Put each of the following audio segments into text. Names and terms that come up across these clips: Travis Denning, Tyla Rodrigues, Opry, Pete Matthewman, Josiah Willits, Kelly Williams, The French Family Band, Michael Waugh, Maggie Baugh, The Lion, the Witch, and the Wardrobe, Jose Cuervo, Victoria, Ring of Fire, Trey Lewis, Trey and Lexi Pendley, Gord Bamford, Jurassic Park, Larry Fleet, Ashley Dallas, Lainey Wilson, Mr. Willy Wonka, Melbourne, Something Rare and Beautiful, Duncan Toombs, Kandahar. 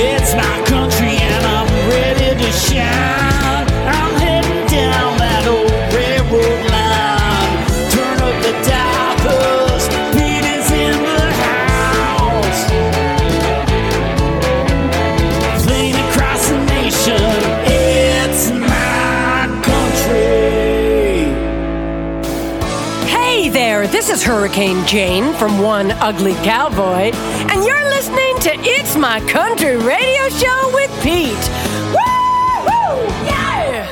It's my country and I'm ready to shine. I'm heading down that old railroad line. Turn up the diapers, Pete is in the house. Playing across the nation, it's my country. Hey there, this is Hurricane Jane from One Ugly Cowboy, and you're listening to It's My Country Radio Show with Pete. Woo! Yeah!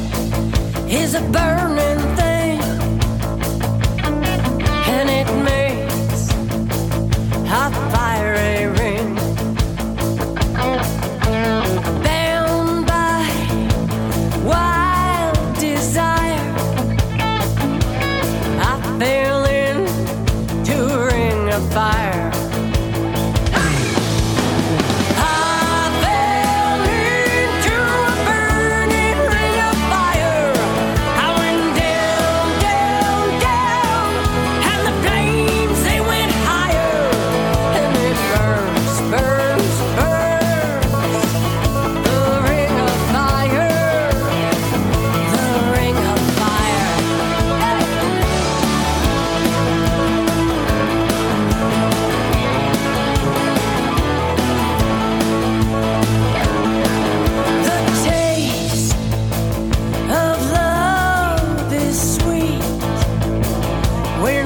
Woo! Love is a burning thing, and it makes a fiery ring. Bound by wild desire, I fell into a ring of fire. I fell into a burning ring of fire. I went down, down, down, and the flames, they went higher, and it burns, burns, burns. The ring of fire, the ring of fire. The taste of love is sweet when hearts like ours meet.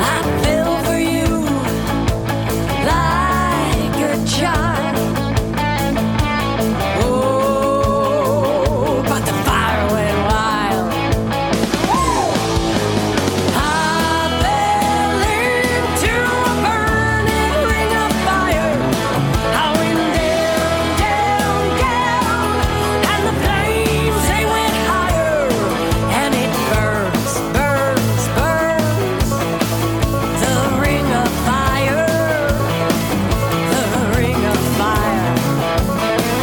I feel for you like a child. Oh, but the fire went wild. I fell into a burning ring of fire. I went down, down, down, and the flames, they went higher, and it burns, burns, burns. The ring of fire, the ring of fire. I fell into a burning ring of fire. I went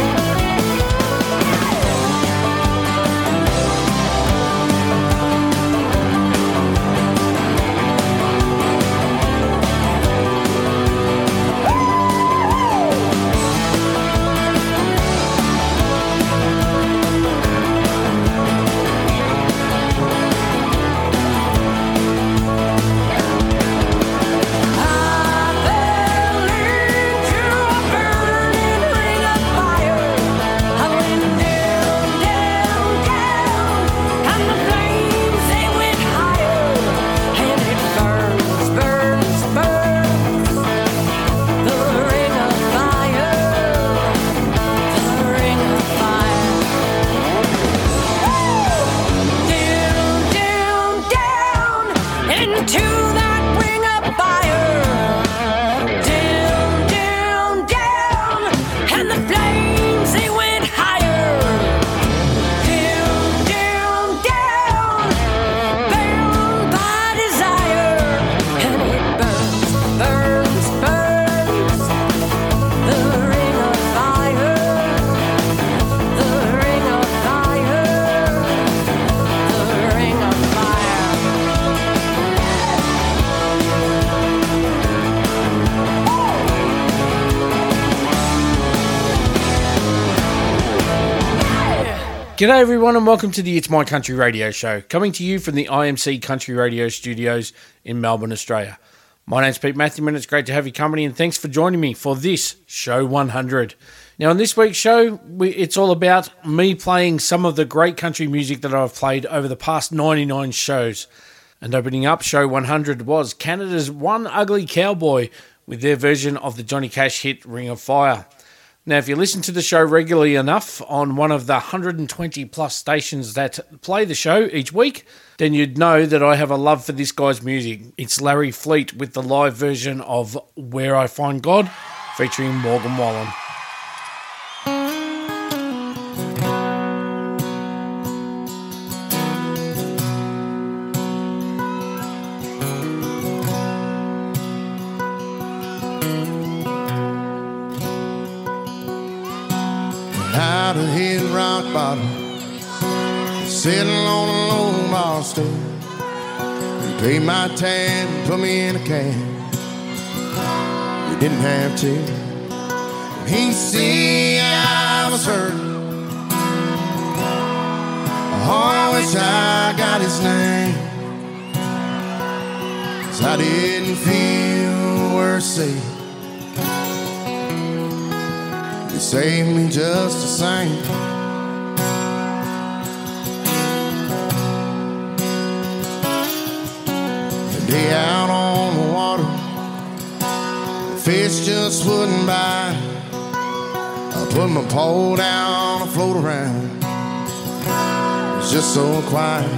down, down, down, and the flames, they went higher, and it burns, burns, burns. The ring of fire, the ring of fire. Down, down, down, into that ring of fire. Down, down, down, and the flames, they went higher. Down, down, down, bound by desire, and it burns, burns, burns. The ring of fire, the ring of fire, the ring of fire. G'day everyone and welcome to the It's My Country Radio Show, coming to you from the IMC Country Radio Studios in Melbourne, Australia. My name's Pete Matthewman, it's great to have your company and thanks for joining me for this Show 100. Now on this week's show, it's all about me playing some of the great country music that I've played over the past 99 shows. And opening up Show 100 was Canada's One Ugly Cowboy with their version of the Johnny Cash hit Ring of Fire. Now, if you listen to the show regularly enough on one of the 120 plus stations that play the show each week, then you'd know that I have a love for this guy's music. It's Larry Fleet with the live version of Where I Find God featuring Morgan Wallen. out of his rock bottom, sitting on a lone bar stool. You paid my tab and put me in a cab. You didn't have to. And he see I was hurt. Oh, I wish I got his name, 'cause I didn't feel worth saved. Saved me just the same. The day out on the water, the fish just wouldn't bite. I put my pole down, I float around. It was just so quiet,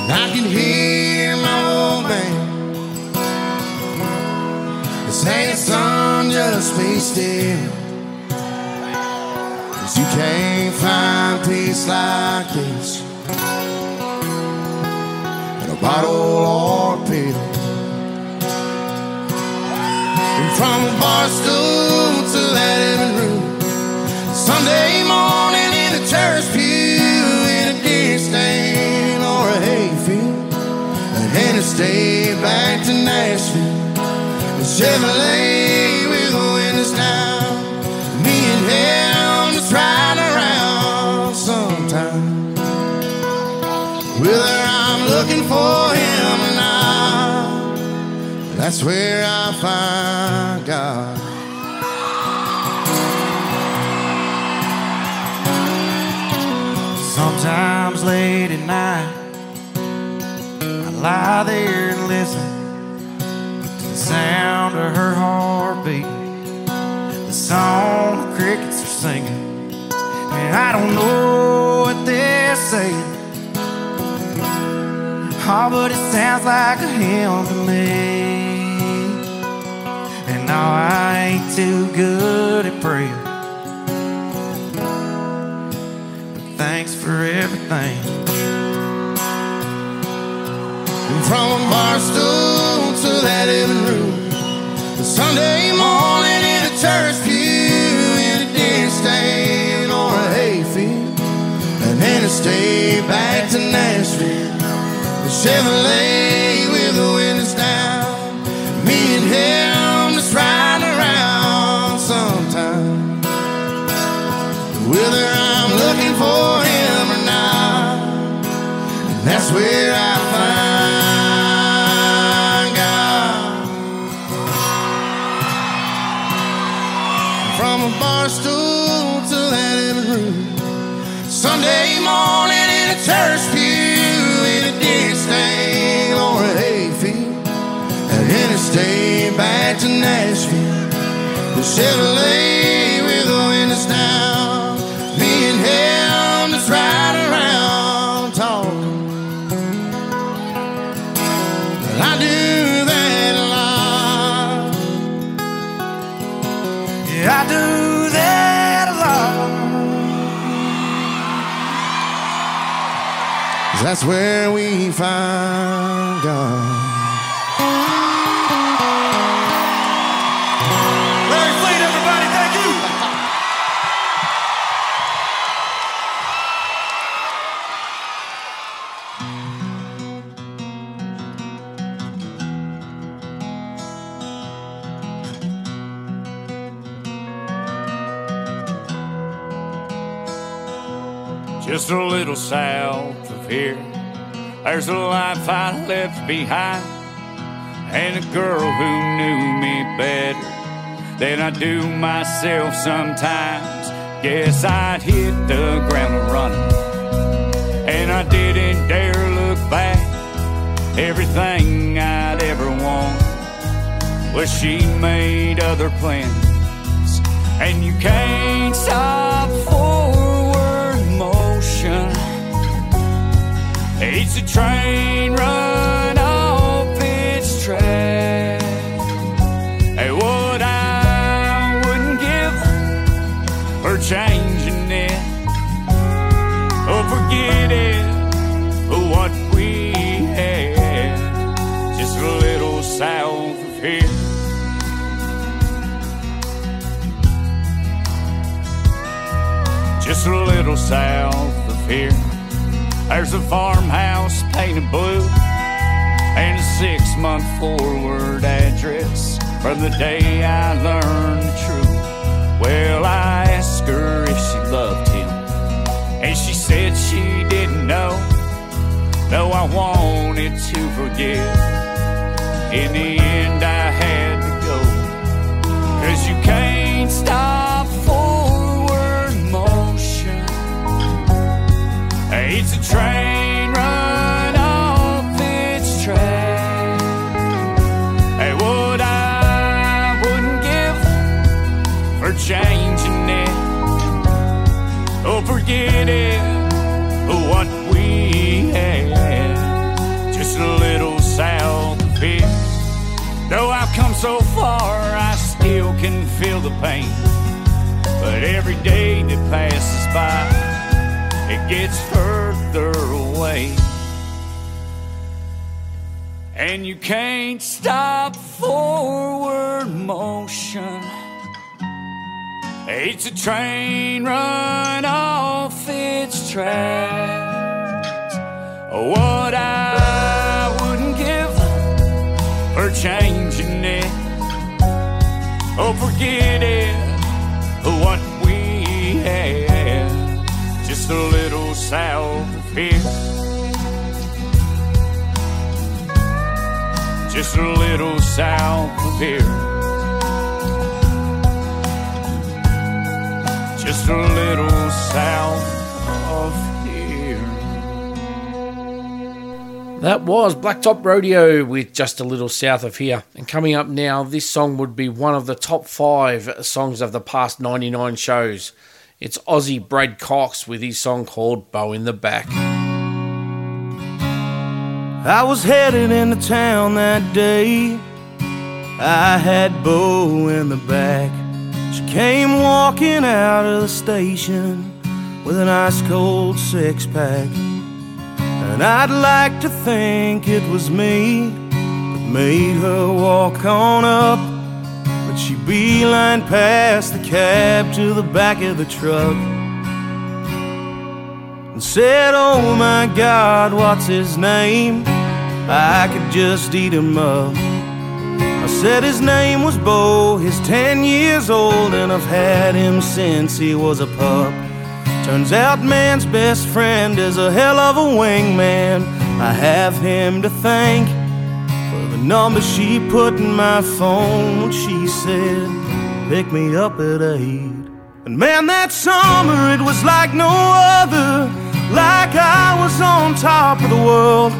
and I can hear my old man say, "Son, just be still. You can't find peace like this in a bottle or a pill." And from a bar stool to that living room, Sunday morning in a church pew, in a deer stand or a hayfield, a interstate back to Nashville, a Chevrolet with a windows down. Looking for him now, that's where I find God. Sometimes late at night, I lie there and listen to the sound of her heartbeat, the song the crickets are singing, and I don't know what they're saying. Oh, but it sounds like a hymn to me. And no, I ain't too good at prayer, but thanks for everything. And from a bar stool to that living room, the Sunday morning in a church pew, in a deer stand or a hayfield, and then I stay back to Nashville, Chevrolet with the windows down, me and him just riding around. Sometime, whether I'm looking for him or not, that's where I find God. From a bar stool to that living room, Sunday morning in a church pew, or a hayfield, an interstate back to Nashville, the Chevrolet with the windows down, me and him just riding around talking. Well, I do that a lot. Yeah, I do that a lot, 'cause that's where we find God. Larry Fleet, everybody, thank you. Just a little south of here, there's a life I left behind, and a girl who knew me better than I do myself sometimes. Guess I'd hit the ground running, and I didn't dare look back. Everything I'd ever wanted, well, she made other plans, and you can't stop forward motion. It's a train run off its track. And what I wouldn't give for changing it or forget it or what we had, just a little south of here. Just just a little south of here. There's a farmhouse painted blue and a 6-month forward address from the day I learned the truth. Well, I asked her if she loved him, and she said she didn't know, though I wanted to forget. In the end, I had to go, 'cause you can't stop forward motion. It's a train run off its track. Changing it, oh, forget it, what we had, just a little south of here. Though I've come so far, I still can feel the pain, but every day that passes by, it gets further away. And you can't stop forward motion. It's a train run off its tracks. What I wouldn't give for changing it, oh, forget it, what we had, just a little south of here, just a little south of here, just a little south of here. That was Blacktop Rodeo with Just a Little South of Here. And coming up now, this song would be one of the top 5 songs of the past 99 shows. It's Aussie Brad Cox with his song called Bow in the Back. I was heading into town that day. I had Bow in the back. She came walking out of the station with an ice-cold six-pack, and I'd like to think it was me that made her walk on up, but she beelined past the cab to the back of the truck and said, "Oh my God, what's his name? I could just eat him up." I said his name was Bo, he's 10 years old, and I've had him since he was a pup. Turns out man's best friend is a hell of a wingman. I have him to thank for the number she put in my phone when she said, "Pick me up at 8. And man, that summer it was like no other, like I was on top of the world.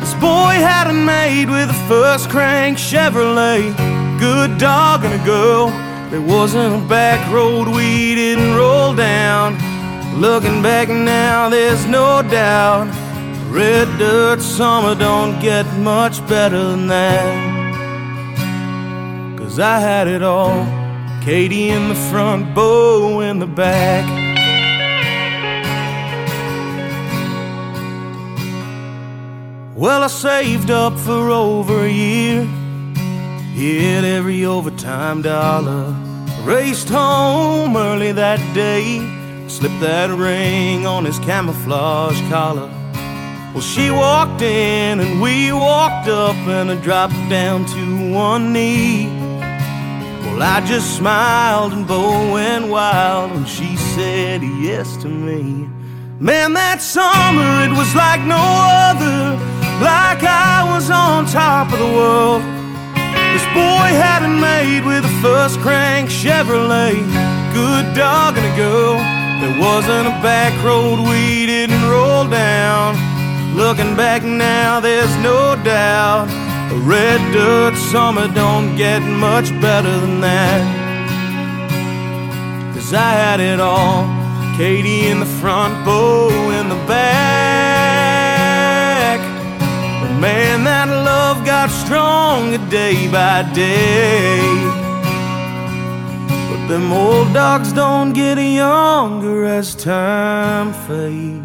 This boy had a maid with a first crank Chevrolet, good dog and a girl. There wasn't a back road we didn't roll down. Looking back now, there's no doubt, red dirt summer don't get much better than that. 'Cause I had it all, Katie in the front, Bo in the back." Well, I saved up for over a year, hit every overtime dollar, raced home early that day, slipped that ring on his camouflage collar. Well, she walked in and we walked up, and I dropped down to one knee. Well, I just smiled and Bo went wild and she said yes to me. Man, that summer it was like no other, like I was on top of the world. This boy had a maid with a first crank Chevrolet, good dog and a girl. There wasn't a back road we didn't roll down. Looking back now, there's no doubt, a red dirt summer don't get much better than that. 'Cause I had it all, Katie in the front, Bo in the back. But man, that love got stronger day by day. But them old dogs don't get younger as time fades.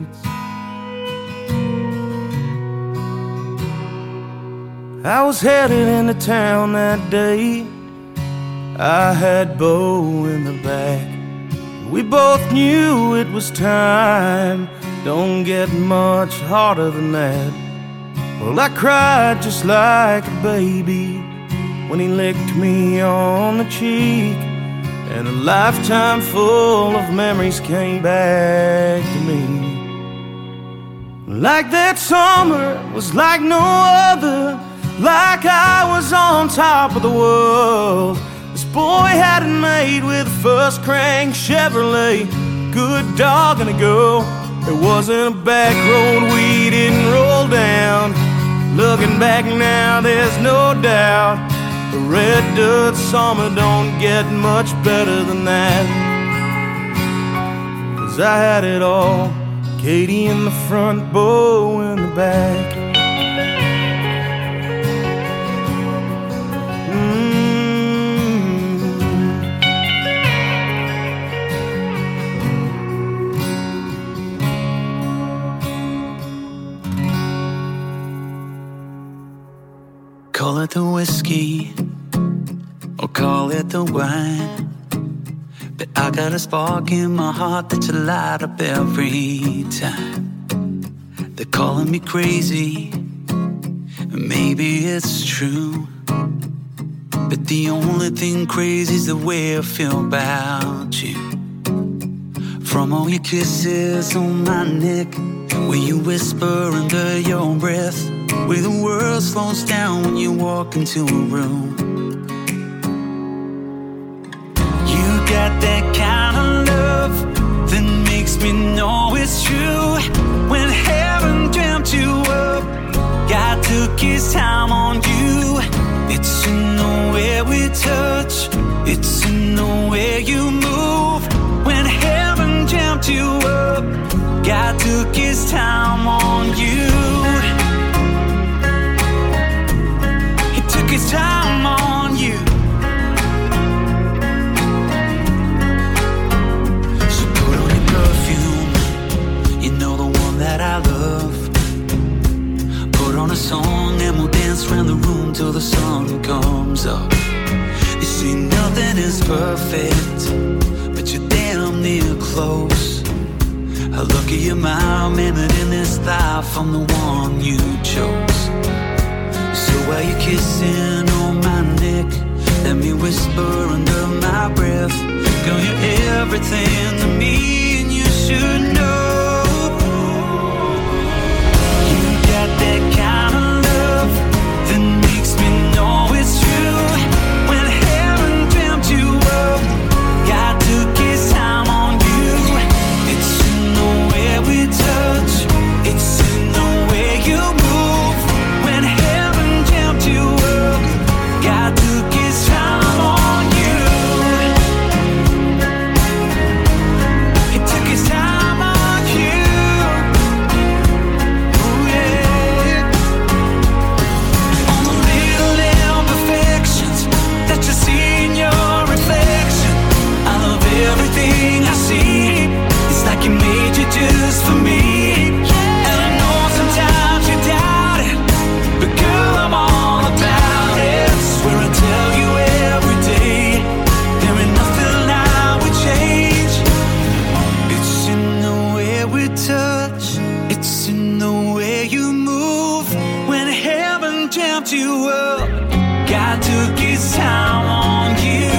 I was headed into town that day. I had Bo in the back. We both knew it was time. Don't get much harder than that. Well, I cried just like a baby when he licked me on the cheek, and a lifetime full of memories came back to me. Like that summer was like no other, like I was on top of the world. This boy had it made with a first crank Chevrolet, good dog and a girl. It wasn't a back road we didn't roll down. Looking back now, there's no doubt the red dirt summer don't get much better than that. 'Cause I had it all, Katie in the front, Bo in the back. Call it the whiskey, or call it the wine, but I got a spark in my heart that you light up every time. They're calling me crazy, maybe it's true, but the only thing crazy's the way I feel about you. From all your kisses on my neck, where you whisper under your breath, where the world slows down when you walk into a room. Got that kind of love that makes me know it's true. When heaven dreamt you up, God took his time on you. It's in the way we touch, it's in the way you move. When heaven dreamt you up, God took his time on you. He took his time on you. That I love. Put on a song and we'll dance around the room till the sun comes up. You see, nothing is perfect, but you're damn near close. How lucky am I, man, that in this life I'm the one you chose. So while you're kissing on my neck, let me whisper under my breath, girl, you're everything to me and you should know. That kind of love that makes me know it's true. When heaven dreamt you up, God took his time on you. It's in the way we touch, it's in the way you move. When heaven dreamt you up, God took his time on you. He took his time on you. Everything I see, it's like you made it just for me. And I know sometimes you doubt it, but girl, I'm all about it. Swear I tell you every day, there ain't nothing I would change. It's in the way we touch, it's in the way you move. When heaven jumped you up, God took his time on you.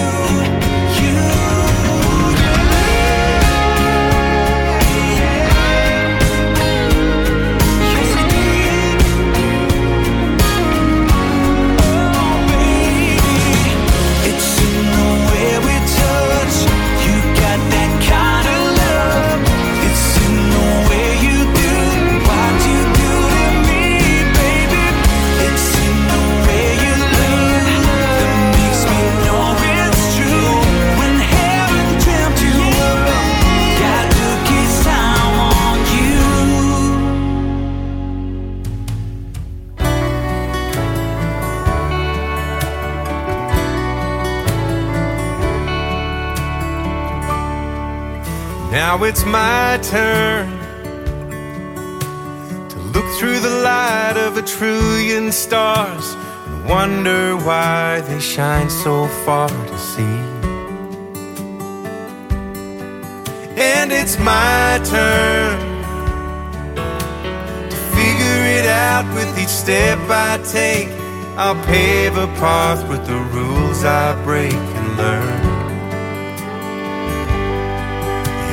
Now it's my turn to look through the light of 1 trillion stars and wonder why they shine so far to see. and it's my turn to figure it out. With each step I take, I'll pave a path with the rules I break and learn,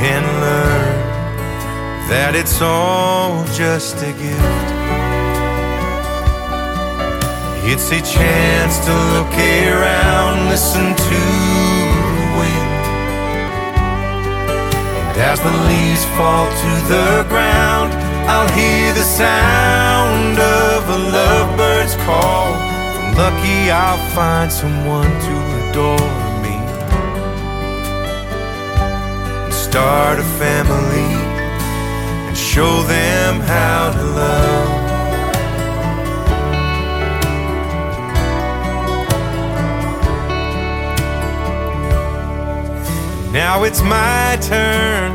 and learn that it's all just a gift. It's a chance to look around, listen to the wind, and as the leaves fall to the ground, I'll hear the sound of a lovebird's call. If I'm lucky, I'll find someone to adore me and start a family and show them how to love. Now it's my turn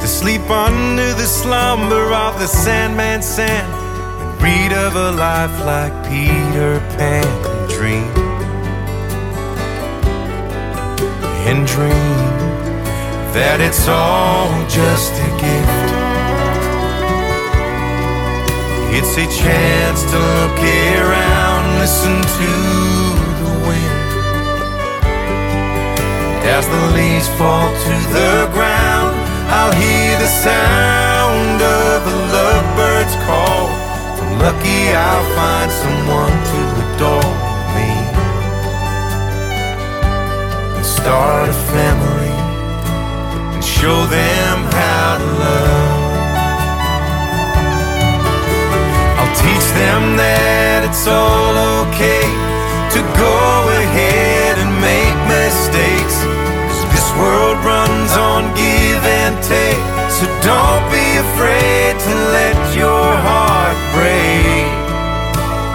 to sleep under the slumber of the Sandman's sand and read of a life like Peter Pan and dream, and dream that it's all just a gift. It's a chance to look around, listen to as the leaves fall to the ground, I'll hear the sound of a lovebird's call. If I'm lucky, I'll find someone to adore me and start a family and show them how to love. I'll teach them that it's all okay to go ahead and make mistakes, 'cause this world runs on give and take. So don't be afraid to let your heart break,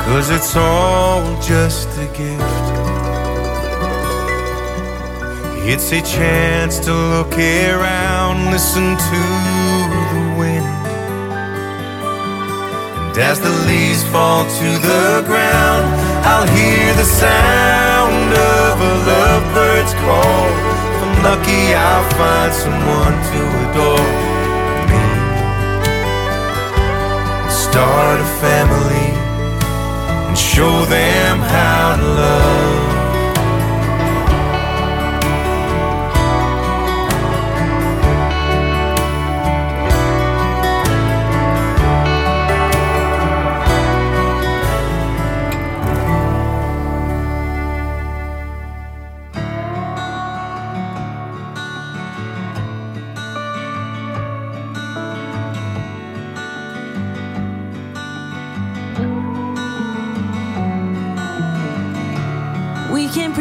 'cause it's all just a gift. It's a chance to look around, listen to the wind, and as the leaves fall to the ground, I'll hear the sound of a lovebird's call. If I'm lucky, I'll find someone to adore me, start a family and show them how to love.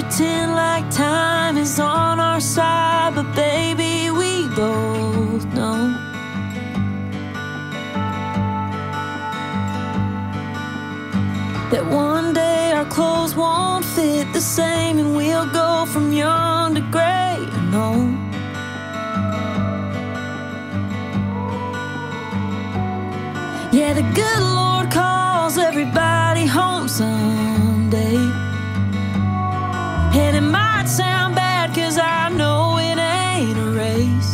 Pretend like time is on our side, but baby, we both know that one day our clothes won't fit the same, and we'll go from young to gray and old. Yeah, the good Lord calls everybody home someday. And it might sound bad, 'cause I know it ain't a race,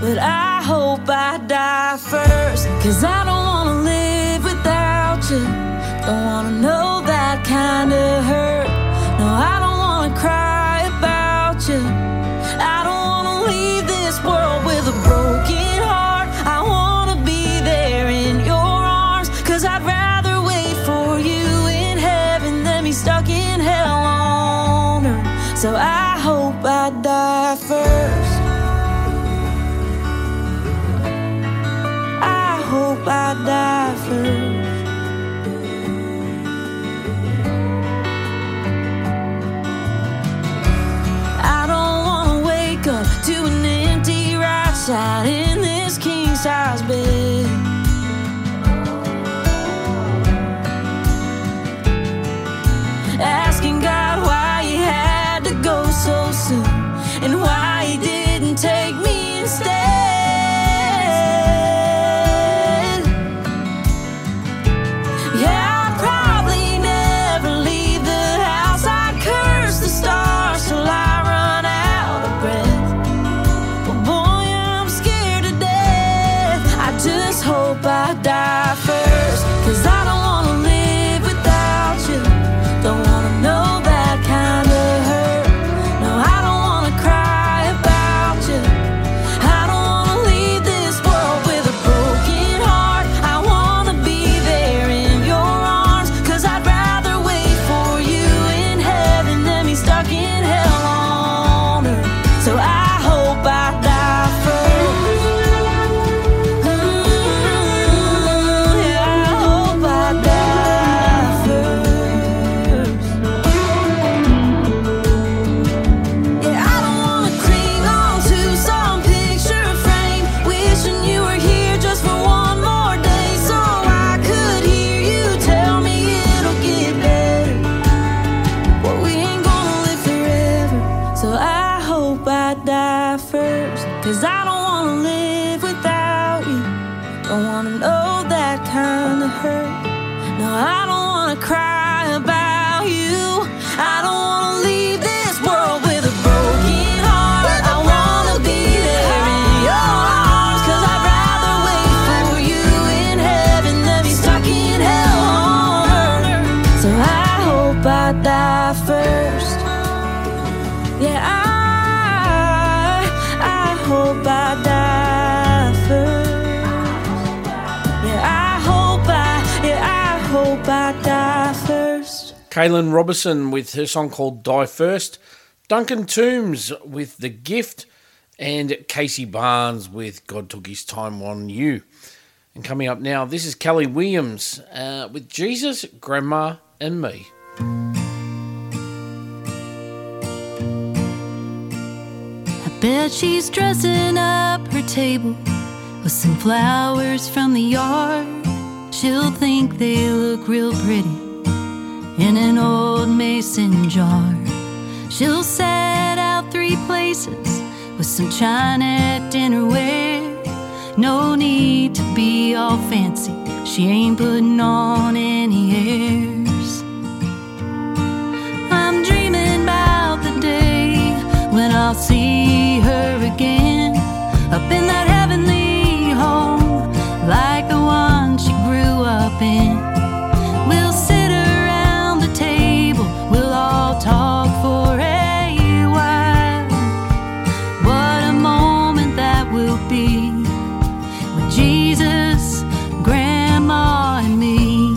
but I hope I die first, 'cause I don't wanna live without you. Don't wanna know that kind of hurt. No, I don't wanna cry about you. I don't wanna leave this world with a broken heart. I wanna be there in your arms, 'cause I'd rather wait for you in heaven than be stuck in hell. So I hope I die first. I hope I die first. I don't wanna wake up to an empty right side in this king size bed. Asking God why you had to go so soon, and why he didn't take me instead. Yeah, I'd probably never leave the house. I'd curse the stars till I run out of breath. But 'Cause I don't want to live without you. Don't want to know that kind of hurt. No, I don't want to cry about you. I don't want to leave this world with a broken heart. I want to be there in your arms, 'cause I'd rather wait for you in heaven than be stuck in hell on earth. So I hope I die first. Yeah, I hope I die first. Yeah, I hope I die first. Kaylin Robertson with her song called Die First. Duncan Toombs with The Gift. And Casey Barnes with God Took His Time on You. And coming up now, this is Kelly Williams with Jesus, Grandma and Me. Bet she's dressing up her table with some flowers from the yard. She'll think they look real pretty in an old mason jar. She'll set out three places with some china dinnerware. No need to be all fancy, she ain't putting on any airs. I'm dreaming about the day when I'll see her again, up in that heavenly home, like the one she grew up in. We'll sit around the table, we'll all talk for a while. What a moment that will be, with Jesus, Grandma and me.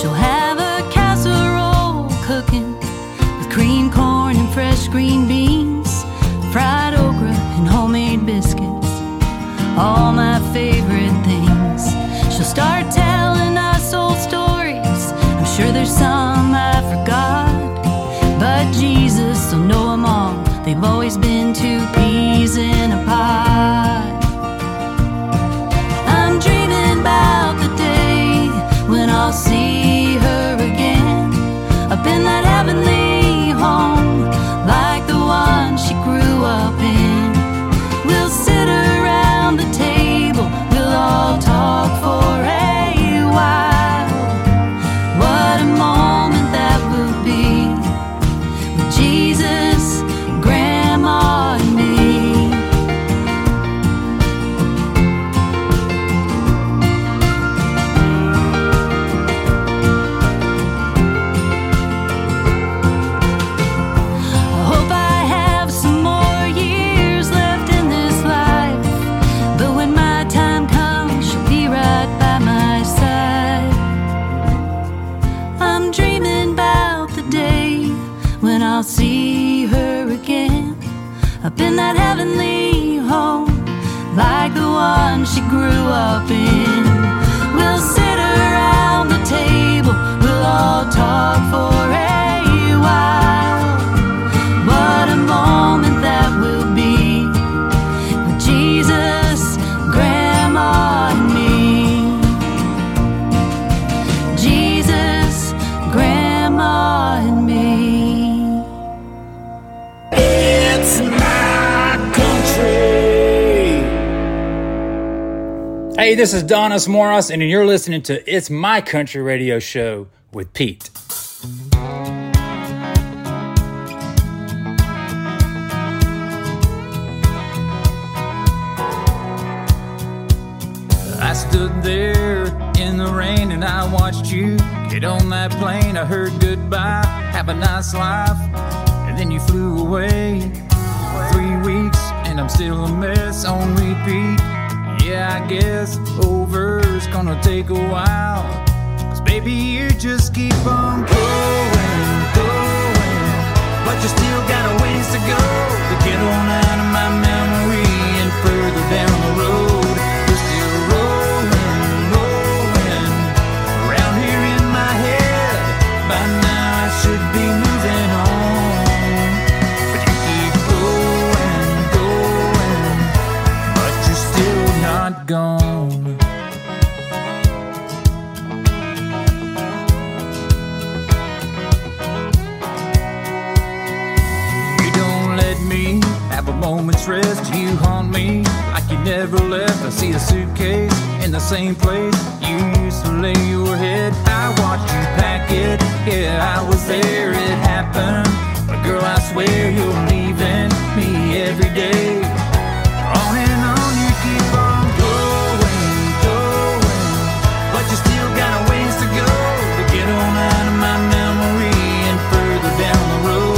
She'll have a casserole cooking with cream corn, fresh green beans, fried okra and homemade biscuits, all my favorite things. She'll start telling us old stories, I'm sure there's some I forgot, but Jesus will know them all, they've always been two peas in a pod. I'm dreaming about the day when I'll see her again, up in that heavenly home, like the one she grew up in. We'll sit around the table, we'll all talk for a while. What a moment that will be, with Jesus, Grandma and me. I'll see her again, up in that heavenly home, like the one she grew up in. We'll sit around the table, we'll all talk for a while. What a moment that will be, with Jesus, Grandma and me. Jesus, Grandma and me. It's my country. Hey, this is Donice Morace, and you're listening to It's My Country Radio Show with Pete. I stood there in the rain and I watched you get on that plane. I heard goodbye, have a nice life. Then you flew away. 3 weeks and I'm still a mess on repeat. Yeah, I guess over's gonna take a while, 'cause baby you just keep on going, but you still got a ways to go to get on out of my memory. And further down the road, you're still rolling around here in my head. By now I should be moving on, gone. moment's rest. You haunt me like you never left. I see a suitcase in the same place you used to lay your head. I watched you pack it, yeah, I was there, it happened. But girl, I swear you're leaving me every day. On and on you keep on going, going, but you still got a ways to go to get on out of my memory and further down the road.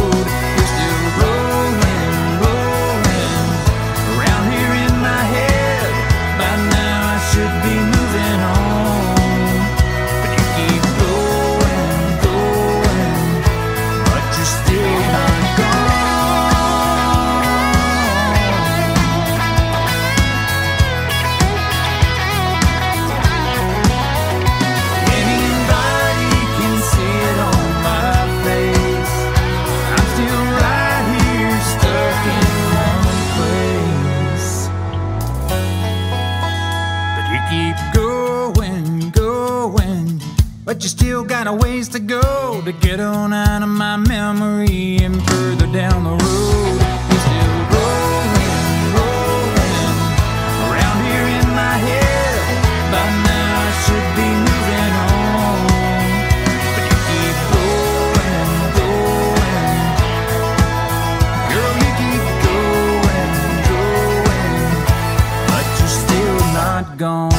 But you still got a ways to go to get on out of my memory and further down the road. You're still rolling, rolling around here in my head. By now I should be moving on, but you keep going, going. Girl, you keep going, going, but you're still not gone.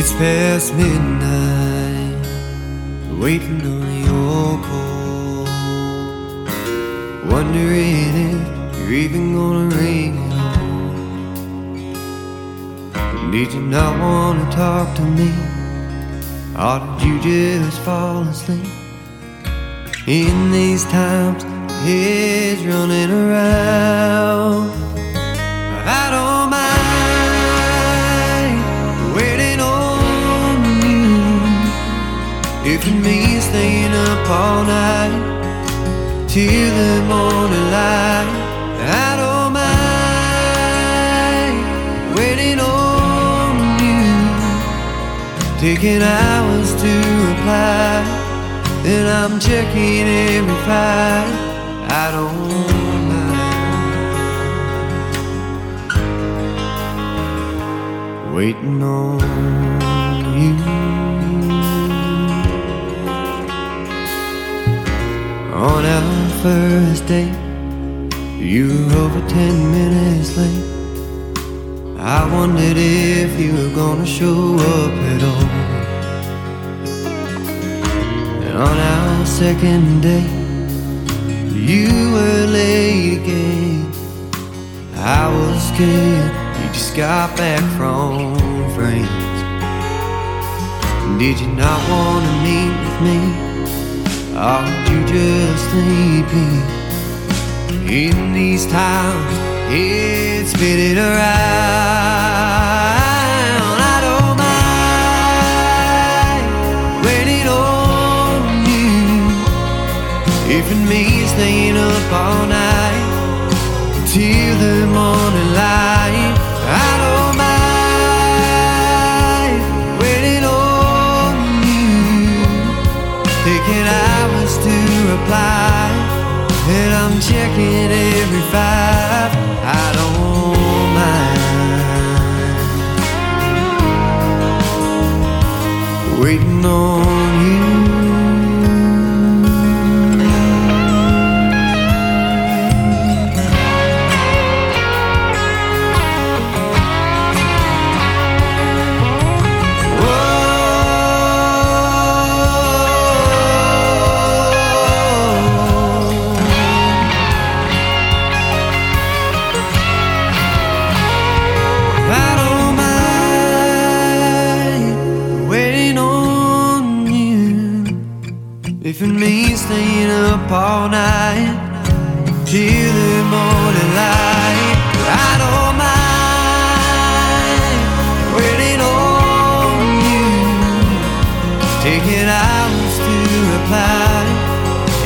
It's past midnight, waiting on your call, wondering if you're even gonna ring at all. Did you not wanna talk to me, or did you just fall asleep? In these times, heads running around, I don't. If it means staying up all night till the morning light, I don't mind waiting on you, taking hours to reply, and I'm checking every file. I don't mind waiting on you. On our first date, you were over 10 minutes late. I wondered if you were gonna show up at all. And on our second date, you were late again. I was scared, you just got back from France. Did you not wanna meet with me? Aren't you just sleeping? In these times, it's spinning around. I don't mind waiting on you, if it means staying up all night till the morning light. I don't mind waiting on you, taking out to reply, and I'm checking every five. I don't mind waiting on you. up all night till the morning light. I don't mind waiting on you, taking hours to reply,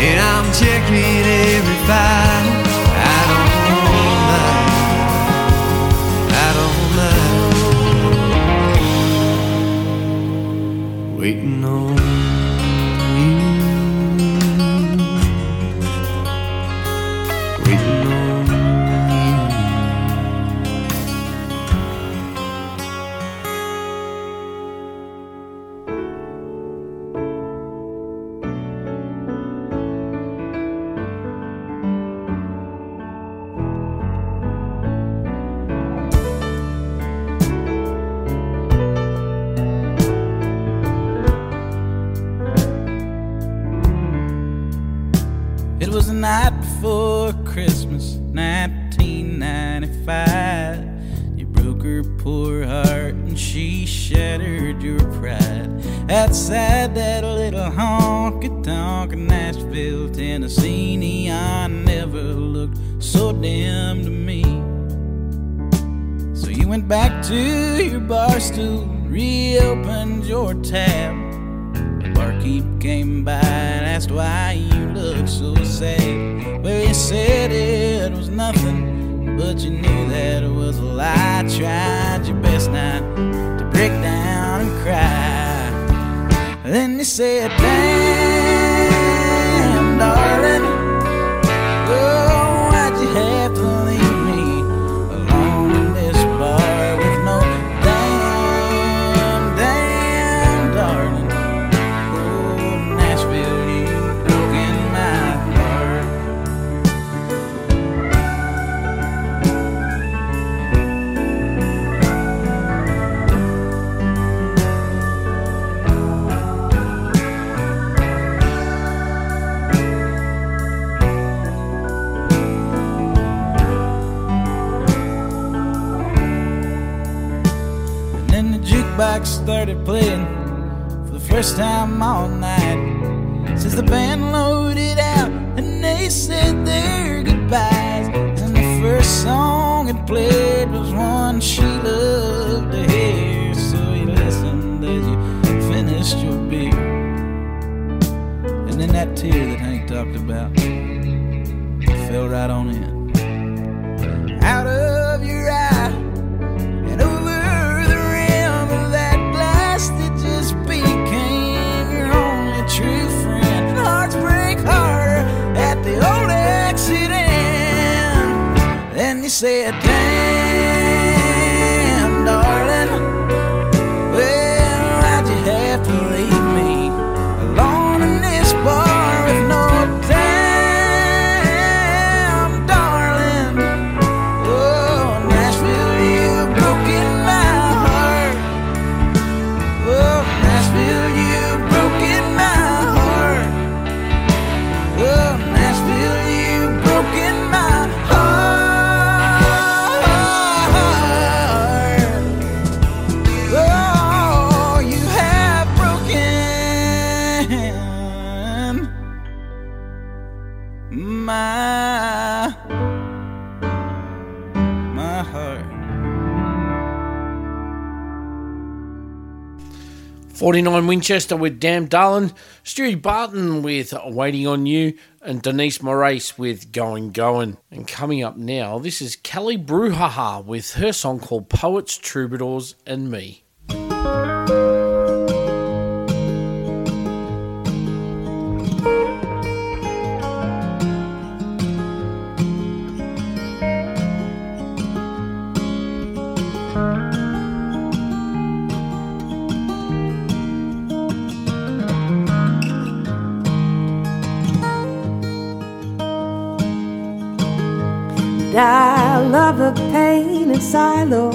and I'm checking every file. I don't mind, I don't mind waiting on you. Outside that little honky-tonk in Nashville, Tennessee, neon never looked so dim to me. So you went back to your bar stool, reopened your tab. The barkeep came by and asked why you looked so sad. Well, you said it was nothing, but you knew that it was a lie. Tried your best not to break down and cry. Then you said, damn, darling, oh, why'd you have to leave me alone in this bar with no damn, damn, darling? Oh, Nashville, you've broken my heart. Started playing for the first time all night. Since the band loaded out and they said their goodbyes, and the first song it played was one she loved to hear. So you listened as you finished your beer, and then that tear that Hank talked about fell right on in, out of your eye and over. True friend, hearts break harder at the old accident. Then you said, damn, darling, well, why'd you have to leave me alone in this bar with no damn, darling? Oh, Nashville, you've broken my heart. Oh, Nashville, you've broken my heart. My heart. 49 Winchester with Damn Darlin', Stewart Barton with Waiting on You, and Donice Morace with Going Going. And coming up now, this is Kelly Brouhaha with her song called Poets, Troubadours and Me. I love the pain in silo.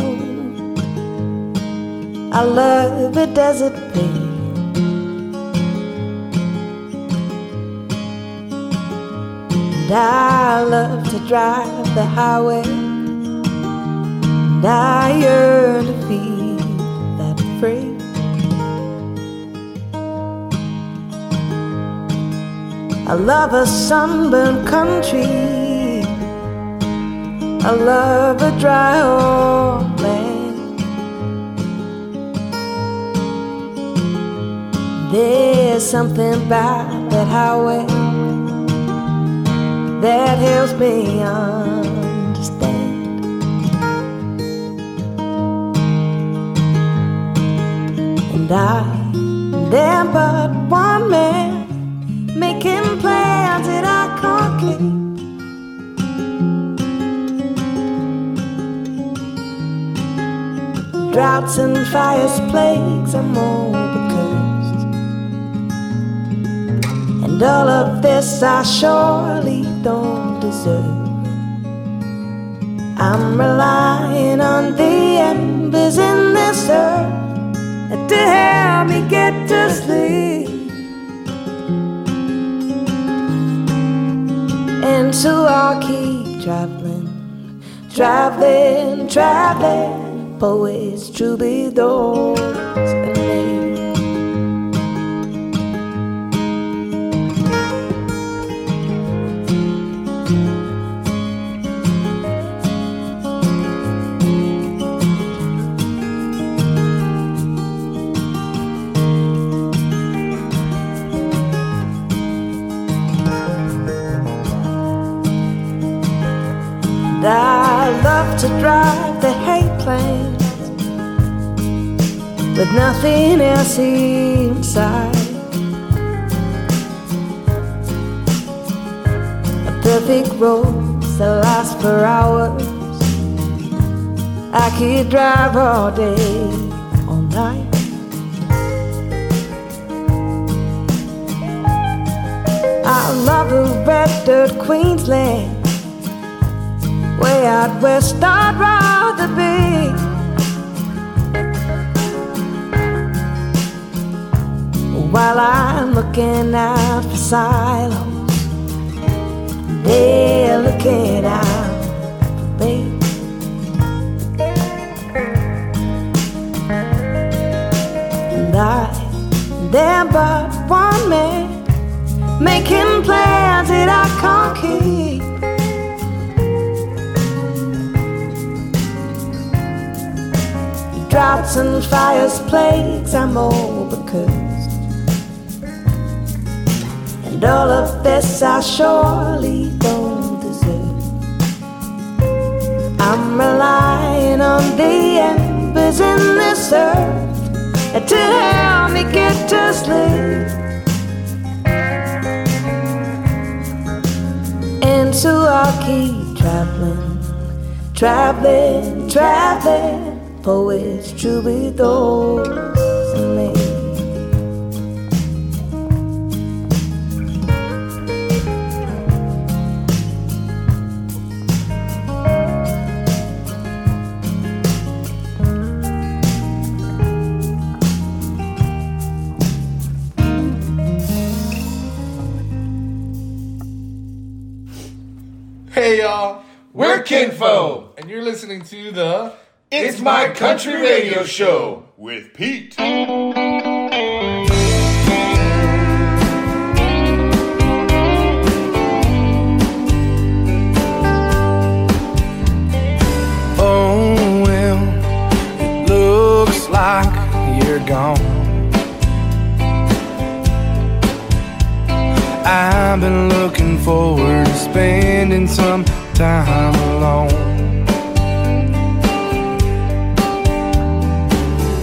I love the desert pain. And I love to drive the highway. And I yearn to be that free. I love a sunburned country, I love a dry old land. There's something about that highway that helps me understand. And I'm there but one man, making plans that I can't keep. Droughts and fires, plagues, I'm overcursed. And all of this I surely don't deserve. I'm relying on the embers in this earth to help me get to sleep. And so I'll keep traveling, traveling, traveling, poets, troubadours, and me. I love to drive the hay plains with nothing else in sight. A perfect road that lasts for hours, I could drive all day, all night. I love the red dirt Queensland, way out west I'd rather be. While I'm looking out for silos, they're looking out for me. And I'm there but one man, making plans that I can't keep. Droughts and fires, plagues, I'm overcursed. And all of this I surely don't deserve. I'm relying on the embers in this earth to help me get to sleep. And so I'll keep traveling, traveling, traveling, poets, troubadours, and me. Hey y'all, we're Kin Faux, and you're listening to the It's My Country Radio Show with Pete. Oh, well, it looks like you're gone. I've been looking forward to spending some time alone.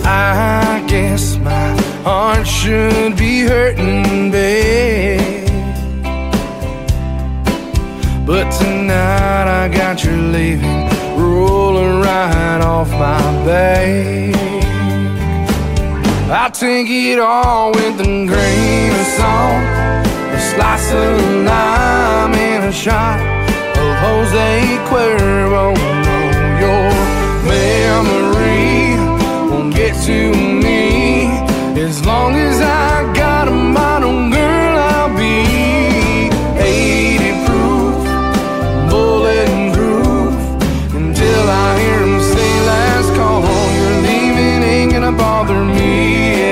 I guess my heart should be hurting, babe, but tonight I got your leaving roller right off my back. I take it all with a grain of salt, a slice of lime, and a shot of Jose Cuervo. No, your memory get to me. As long as I got a model, girl, I'll be 80 proof, bulletproof, until I hear him say last call. You're leaving ain't gonna bother me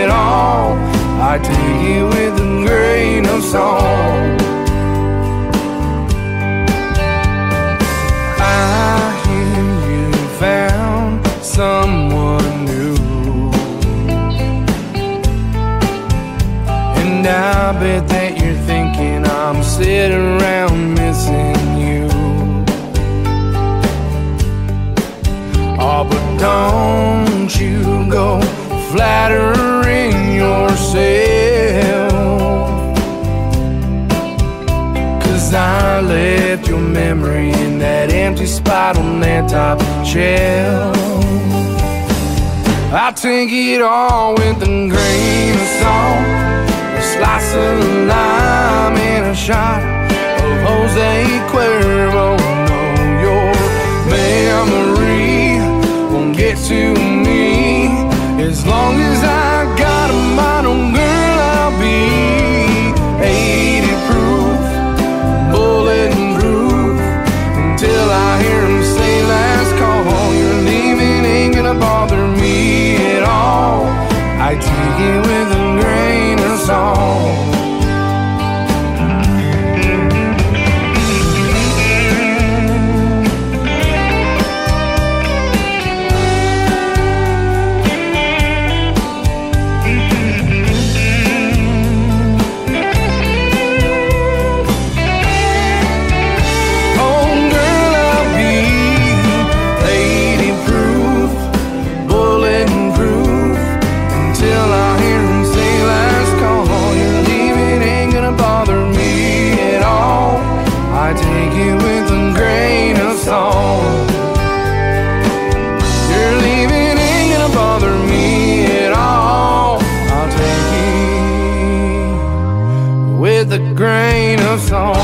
at all. I take you with a grain of salt. left your memory in that empty spot on that top shelf. I take it all with a grain of salt, a slice of lime and a shot of Jose Cuervo. No, your memory won't get to me as long as I got a model girl. I'll be 80 proof, bulletproof, until I hear him say last call. Your leaving ain't gonna bother me at all. I take it with a grain of salt. Grain of salt.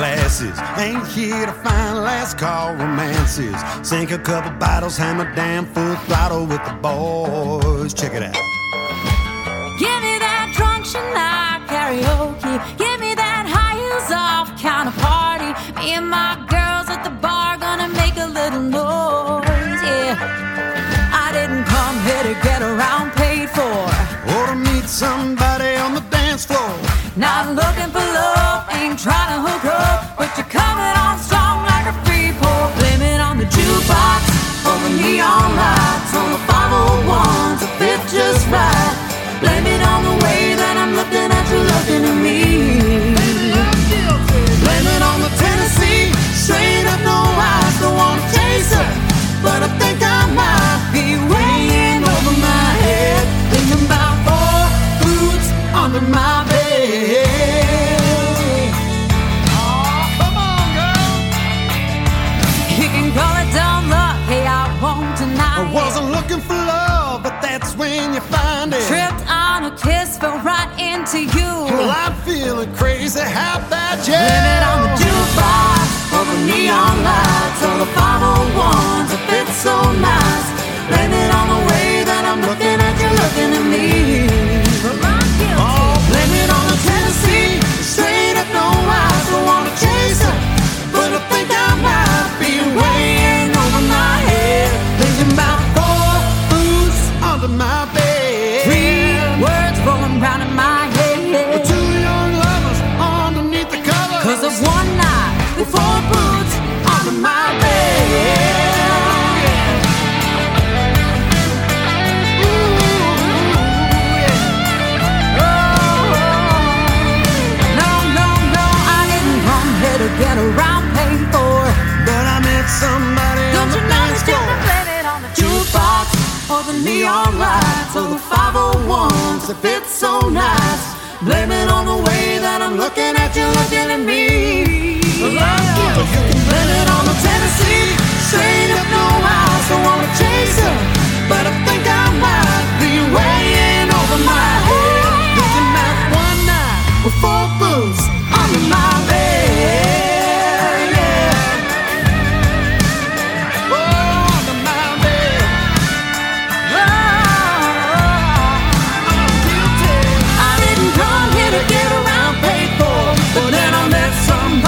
Glasses, ain't here to find last call romances. Sink a couple bottles, hammer down, full throttle with the boys. Check it out. Give me that drunk Shania karaoke. Give me that high heels off kind of party. Me and my girls at the bar gonna make a little noise. Yeah, I didn't come here to get around paid for, or to meet somebody on the dance floor. Not looking for love, ain't trying to hook up, but you're coming on strong like a free pole. Blame it on the jukebox, on the neon lights, on the 501s, it fits just right. Blame it on the way that I'm looking at you, looking at me. Blame it on the Tennessee, straight up no eyes, don't wanna chase her, but I think I might be weighing over my head, thinking about four boots under my bed. I wasn't looking for love, but that's when you find it. Tripped on a kiss, fell right into you. Well, I'm feeling crazy, how about you? Blame it on the jukebox, on the neon lights, on the 501s, it fits so nice. Blame it on the way that I'm looking at you, looking at me. Oh, blame it on the Tennessee, straight up no eyes, don't wanna chase her, but I think I might be weighing over my head, thinking about four boots under my bed. Three words rolling round in my head, two young lovers underneath the covers, 'cause of one night with four boots under my bed. Get around paid for, but I met somebody. Don't you know it's different? Blame it on the jukebox, or the neon lights, or the 501s that fit so nice. Blame it on the way that I'm looking at you, looking at me. Yeah. Blame it on the Tennessee, straight up no eyes, don't wanna chase her, but I think I might be weighing over my head, looking back one night with four boots under my bed. Some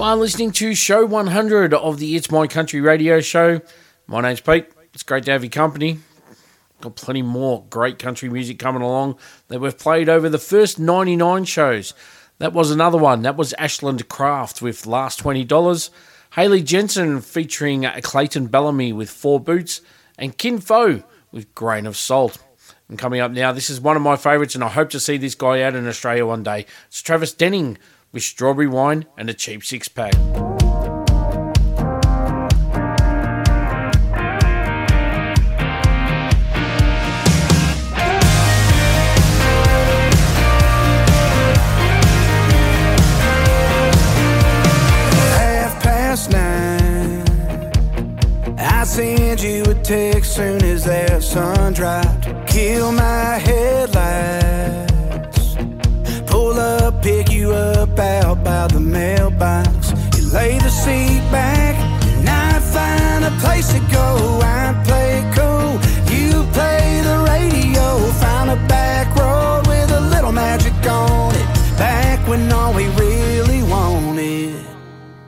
Are listening to show 100 of the It's My Country Radio Show. My name's Pete. It's great to have your company. Got plenty more great country music coming along that we've played over the first 99 shows. That was another one. That was Ashland Craft with Last $20. Hayley Jensen featuring Clayton Bellamy with Four Boots. And Kin Faux with Grain of Salt. And coming up now, this is one of my favourites and I hope to see this guy out in Australia one day. It's Travis Denning with Strawberry Wine and a Cheap Six Pack. Half past nine, I send you a text soon as that sun dropped. Kill my headlights, pull up, pick you up out by the mailbox. You lay the seat back and I find a place to go. I play cool, you play the radio. Find a back road with a little magic on it. Back when all we really wanted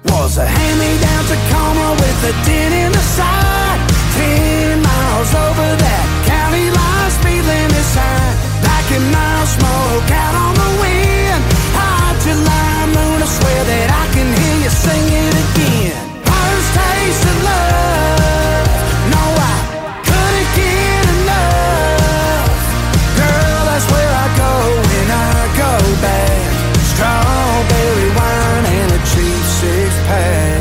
was a hand-me-down Tacoma with a dent in the side. 10 miles over that county line speed limit sign. Back in my smoke out on the wind, hot July moon, I swear that I can hear you sing it again. First taste of love, no I couldn't get enough. Girl, that's where I go when I go back. Strawberry wine and a cheap six pack.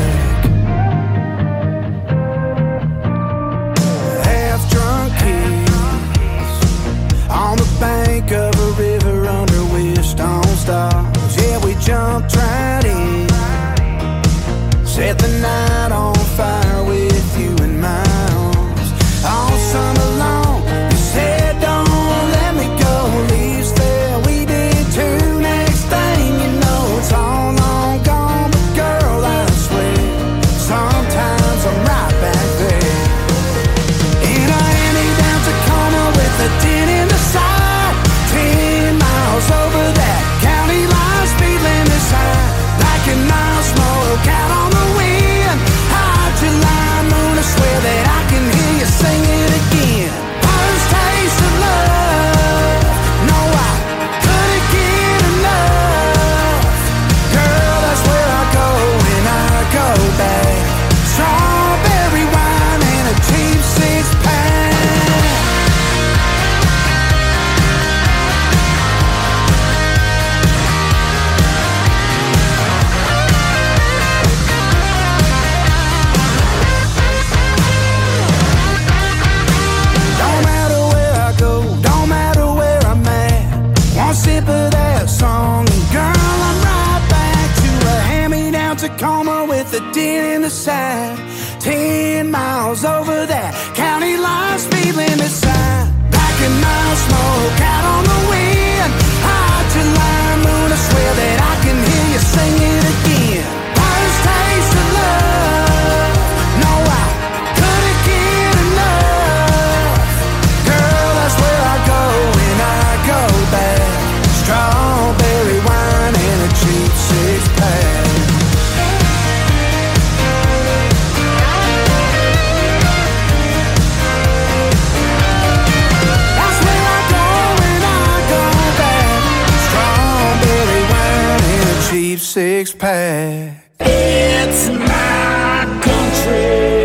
set the night on fire with you in my arms. All summer long, you said don't let me go. Leaves there, we did too. Next thing you know, it's all long gone. But girl, I swear, sometimes I'm right back there. In a Henny down Tacoma with a dent in the side, 10 miles over that county line, speed limit sign, like a nice smoke out on the wind. Hot July moon, I swear that I can hear you sing it again. First taste of love, no, I couldn't get enough. Girl, that's where I go when I go back. Strawberry wine and a cheap six-pack. Sip of that song, and girl, I'm right back to a hand-me-down Tacoma with a dent in the side, 10 miles over that county line, speed limit sign, back in my smoke out on the wind. Hot July moon, I swear that I can hear you sing it again. First taste of love, no, I couldn't get enough. Girl, that's where I go when I go back. Strawberry wine and a cheap six-pack. That's where I go when I go back. Strawberry wine and a cheap six-pack. It's my country.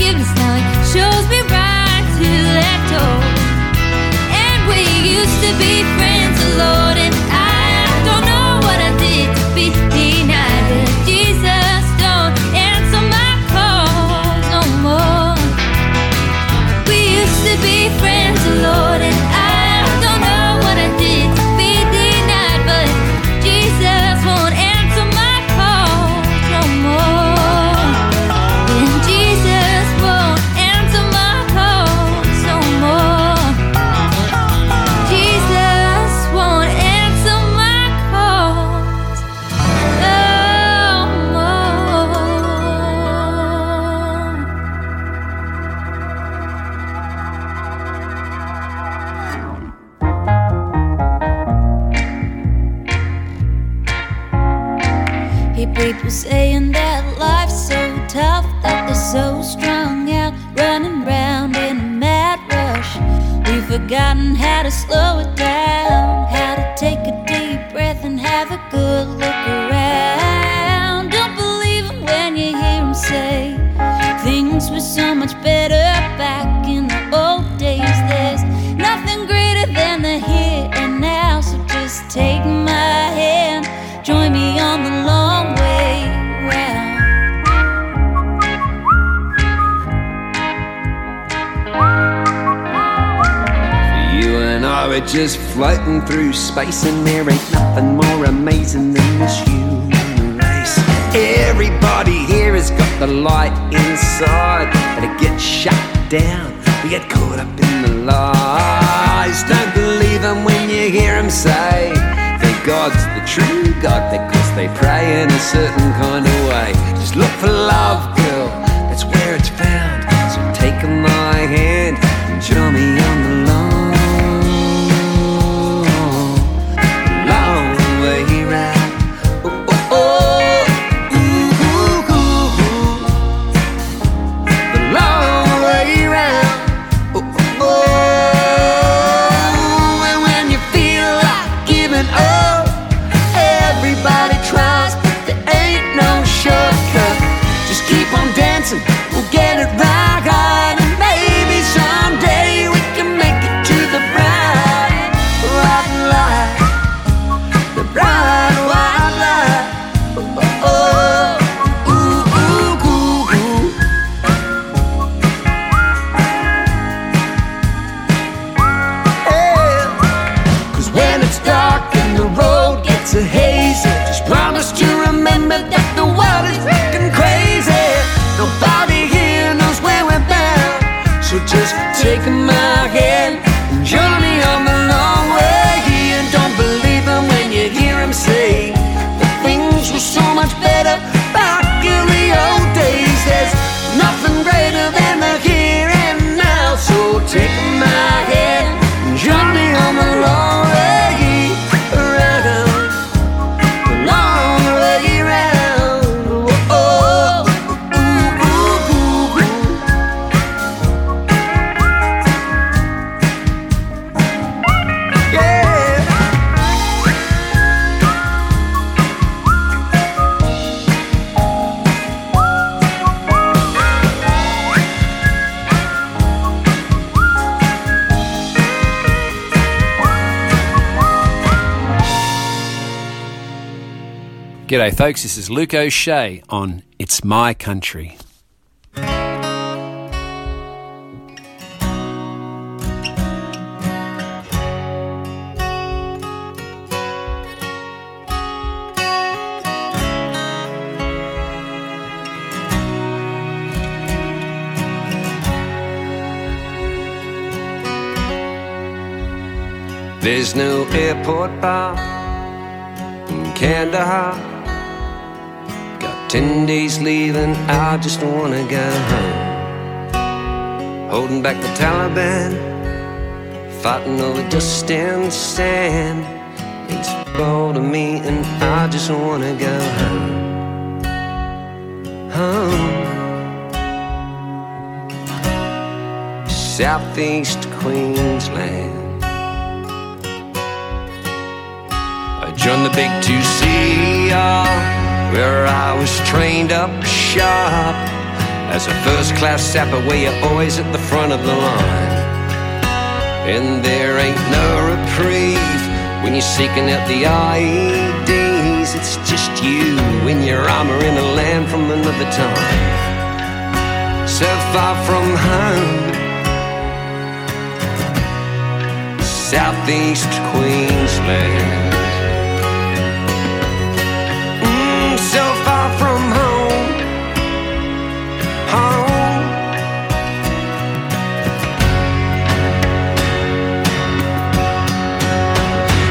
forgiveness now, it shows me right to that door. And we used to be friends, the Lord and I don't know what I did to be denied, but Jesus don't answer my calls no more. We used to be friends, the Lord and I don't know what I did to be denied, but Jesus won't answer my calls no more. And Jesus won't answer my calls no more. Jesus won't answer my calls no more. Hear people saying that life's so tough, that they're so strung out, running round in a mad rush. We've forgotten how to slow it down, how to take a deep breath and have a good look around. Don't believe 'em when you hear 'em say things were so much better back in the old days. There's nothing greater than the here and now, so just take my hand, join me on the long way round. You and I were just floating through space, and there ain't nothing more amazing than this human race. Everybody here has got the light inside, but it gets shut down. We get caught up in the lies. Don't believe 'em when you hear 'em say that God's the true God, because they pray in a certain kind of way. Just look for love, girl, that's where it's found. So take my hand and join me on the long way round. Oh, oh, oh. Ooh, ooh, ooh, ooh. The long way round. Oh, oh, oh. And when you feel like giving up, everybody tries, but there ain't no shortcut. Just keep on dancing, we'll get it right, and maybe someday we can make it to the bright, white light. The bright, white light. Oh, oh, oh. Ooh, ooh, ooh, ooh. Yeah. 'Cause when it's dark and the road gets a haze, just promise to remember that the world is fucking crazy. Nobody here knows where we're bound, so just take my hand and join me on the long way. And don't believe 'em when you hear 'em say that things were so much better back in the old days. There's nothing greater than the here and now, so take my hand and join me on the long way around. The long way around. Oh, oh, ooh, ooh, ooh, ooh. Yeah. G'day, folks. This is Luke O'Shea on It's My Country. There's no airport bar in Kandahar. Got 10 days leaving, I just wanna go home. Holding back the Taliban, fighting over dust and sand. It's all to me and I just wanna go home. Home. Southeast Queensland. I joined the big 2CR, where I was trained up sharp. As a first-class sapper where you're always at the front of the line. And there ain't no reprieve when you're seeking out the IEDs. It's just you in your armour in a land from another time, so far from home. Southeast Queensland, so far from home, home.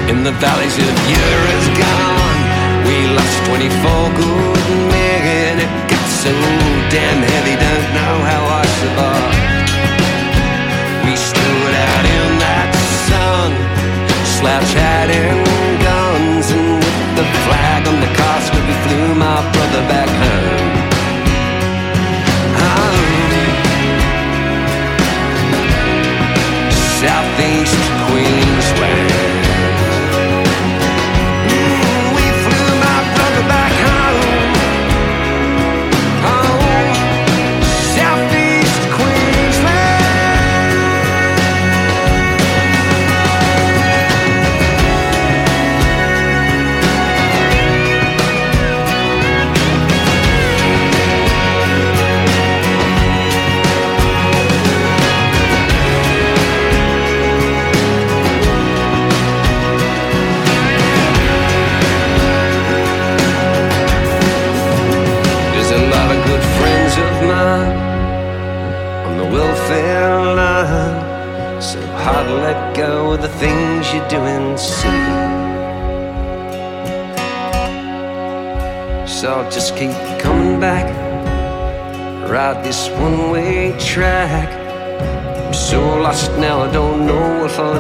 In the valleys of years gone, we lost 24 good men. It got so damn heavy, don't know how I survived. We stood out in that sun, slouch hat and guns, and with the flag on the casket we flew my brother back home. Southeast Queensland. We flew my brother back home. Home, Southeast Queensland. So hard to let go of the things you do and see. So I'll just keep coming back, ride this one-way track. I'm so lost now I don't know if I'll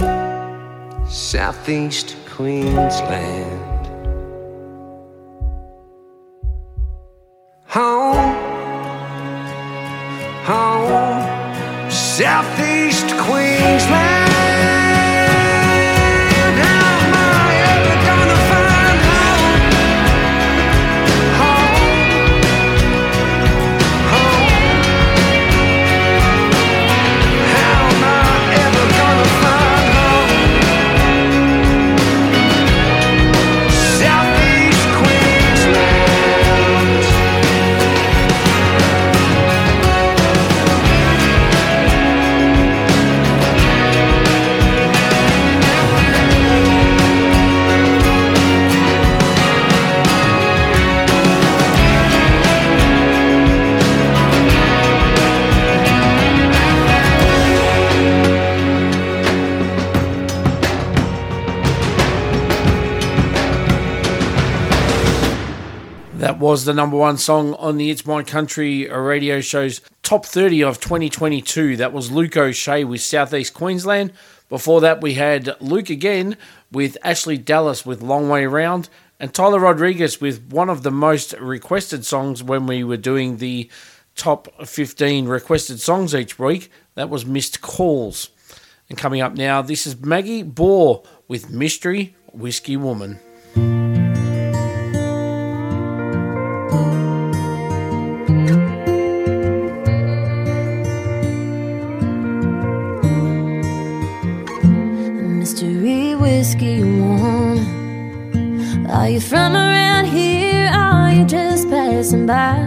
ever be home. Southeast Queensland. Home, home, Southeast Queensland. Was the number one song on the It's My Country radio show's top 30 of 2022. That was Luke O'Shea with Southeast Queensland. Before that, we had Luke again with Ashley Dallas with Long Way Round, and Tyla Rodrigues with one of the most requested songs when we were doing the top 15 requested songs each week. That was Missed Calls. And coming up now, this is Maggie Baugh with Mystery Whiskey Woman. Whiskey woman, are you from around here? Are you just passing by?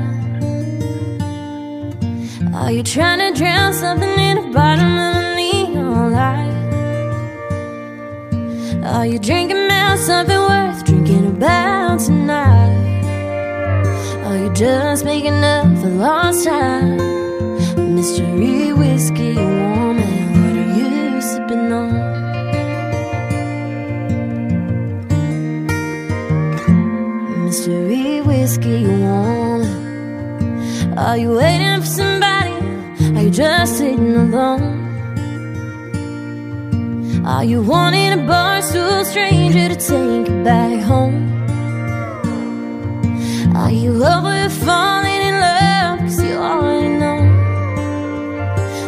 Are you trying to drown something in the bottom of a neon light? Are you drinking about something worth drinking about tonight? Are you just making up for lost time? Mystery whiskey woman, what are you sipping on? Mystery whiskey woman, are you waiting for somebody? Are you just sitting alone? Are you wanting a bar stool stranger to take you back home? Are you over falling in love? Cause you already know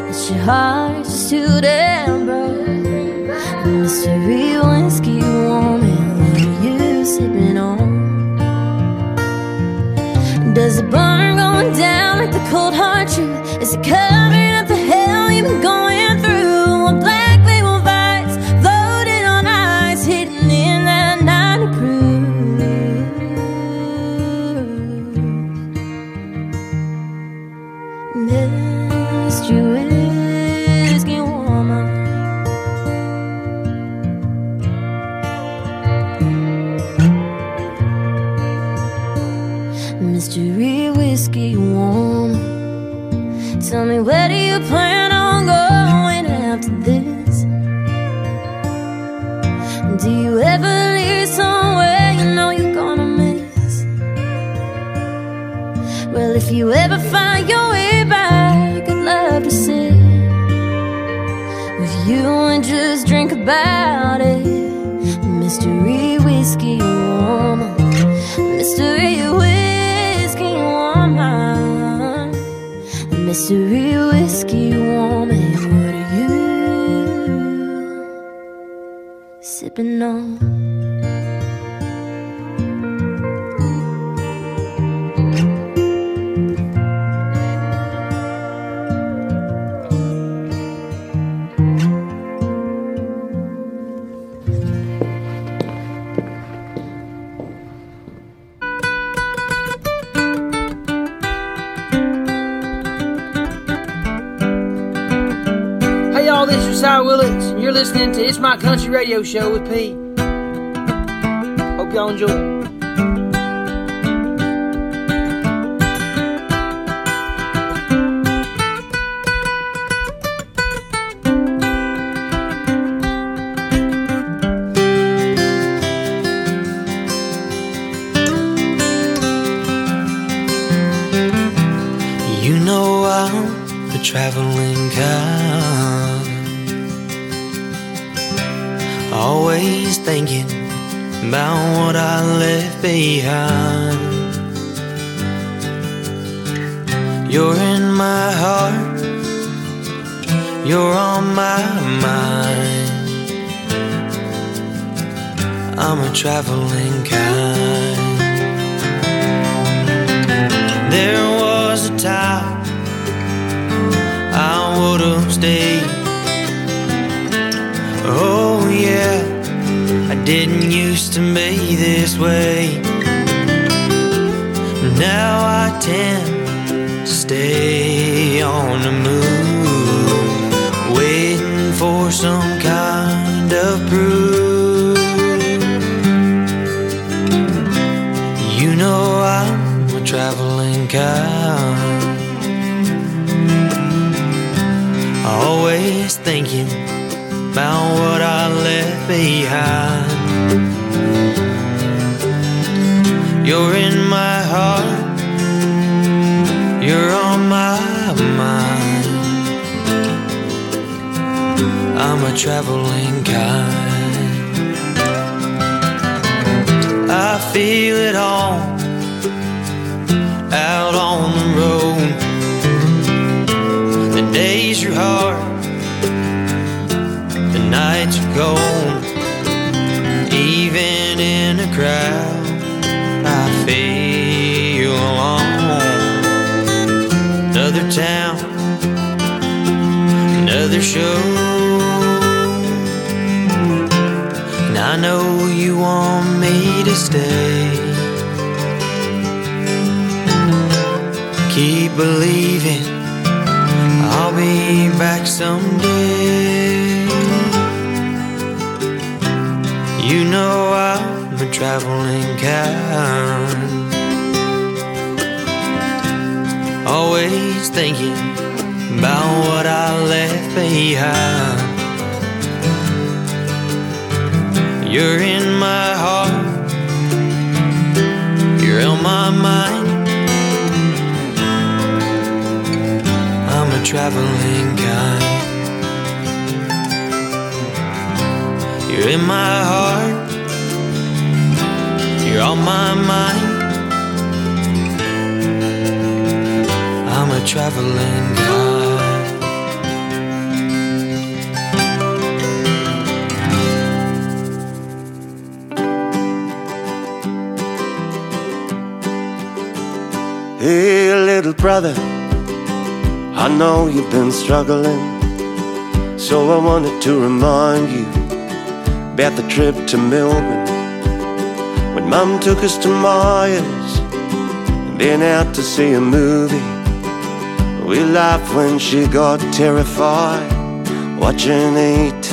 that your heart's just too damn broke. Mystery whiskey woman, what are you sipping on? Does the burn going down like the cold hard truth? Is it covering up the hell you've been going through? A black label vibes floating on ice, hidden in that 90 proof. Mystery waves get warmer. Mystery whiskey warm. Tell me, where do you plan on going after this? Do you ever leave somewhere you know you're gonna miss? Well, if you ever find your way back, I'd love to sit with you and just drink about it. Mystery whiskey warm. Mystery whiskey. Mystery whiskey warm, and what are you sipping on? And you're listening to It's My Country Radio Show with Pete. Hope y'all enjoy it. You know I'm the traveling kind, always thinking about what I left behind. You're in my heart, you're on my mind. I'm a traveling kind. There was a time I would've stayed. Oh yeah, I didn't used to be this way. Now I tend to stay on the move, waiting for some kind of proof. You know I'm a traveling kind, always thinking about what I left behind. You're in my heart, you're on my mind. I'm a traveling kind. I feel it all out on the road. The days are hard, nights are gone, even in a crowd I feel alone. Another town, another show, and I know you want me to stay. Keep believing I'll be back someday. You know I'm a traveling kind, always thinking about what I left behind. You're in my heart, you're on my mind. I'm a traveling kind. You're in my heart, you're on my mind. I'm a traveling guy. Hey, little brother, I know you've been struggling, so I wanted to remind you about the trip to Melbourne, when Mum took us to Myers and then out to see a movie. We laughed when she got terrified watching E.T.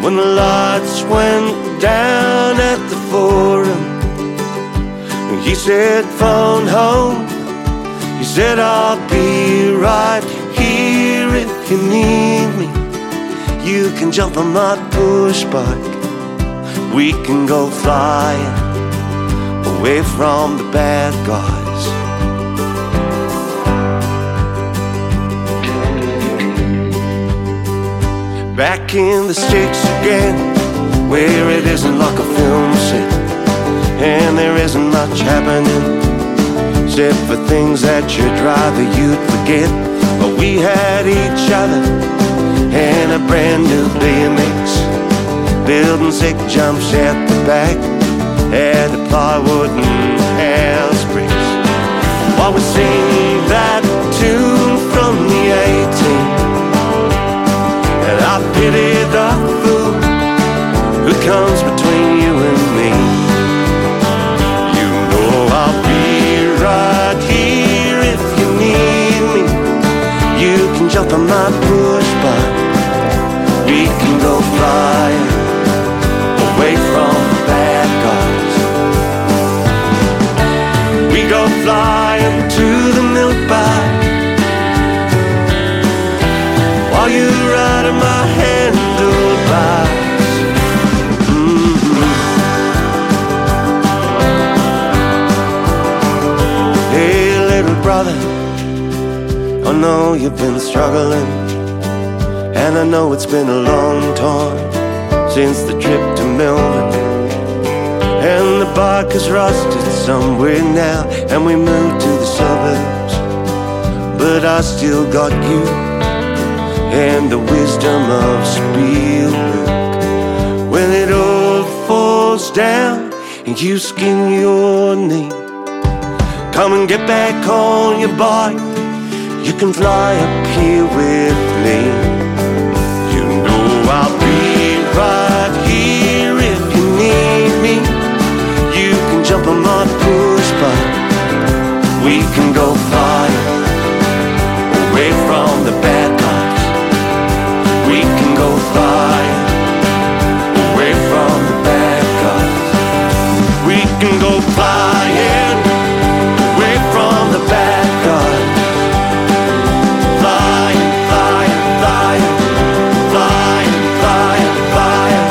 When the lights went down at the Forum, you said, phone home. You said, I'll be right here if you need me. You can jump on my push bike, we can go flying away from the bad guys. Back in the sticks again, where it isn't like a film set, and there isn't much happening except for things that you'd rather you'd forget. But we had each other and a brand new BMX, building sick jumps at the back at the plywood and house bricks, while we sing that tune from the 18. And I pity the fool who comes between you and me. You know I'll be right here if you need me. You can jump on my push bike, we can go flying away from the bad guys. We go flying to the milk bar, while you ride in my handlebars. Mm-hmm. Hey little brother, I know you've been struggling, and I know it's been a long time since the trip to Melbourne, and the bike has rusted somewhere now, and we moved to the suburbs. But I still got you and the wisdom of Spielberg. When it all falls down and you skin your knee, come and get back on your bike, you can fly up here with me. You know I'll be right here if you need me. You can jump on my push bike, we can go flying away from the bad guys. We can go flying away from the bad guys. We can go flying away from the bad guys. Flying, flying, flying, flying, flying, flying.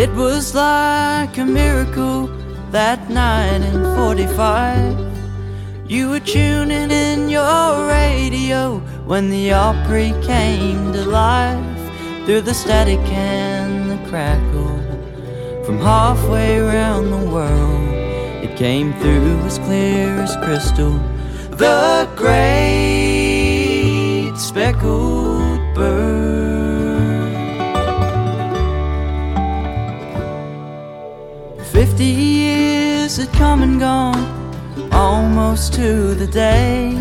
It was like a miracle that night in 45. You were tuning in your radio when the Opry came to life. Through the static and the crackle, from halfway around the world, it came through as clear as crystal. The great speckled bird. Years had come and gone, almost to the day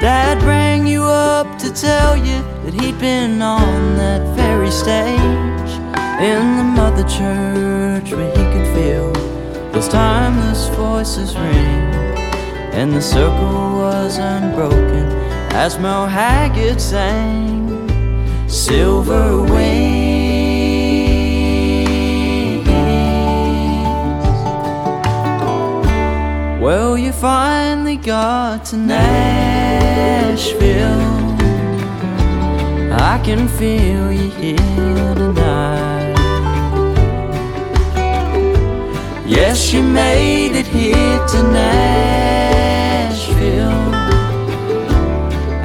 Dad rang you up to tell you that he'd been on that very stage in the mother church, where he could feel those timeless voices ring. And the circle was unbroken as Merle Haggard sang Silver Wings. Well, you finally got to Nashville, I can feel you here tonight. Yes, you made it here to Nashville,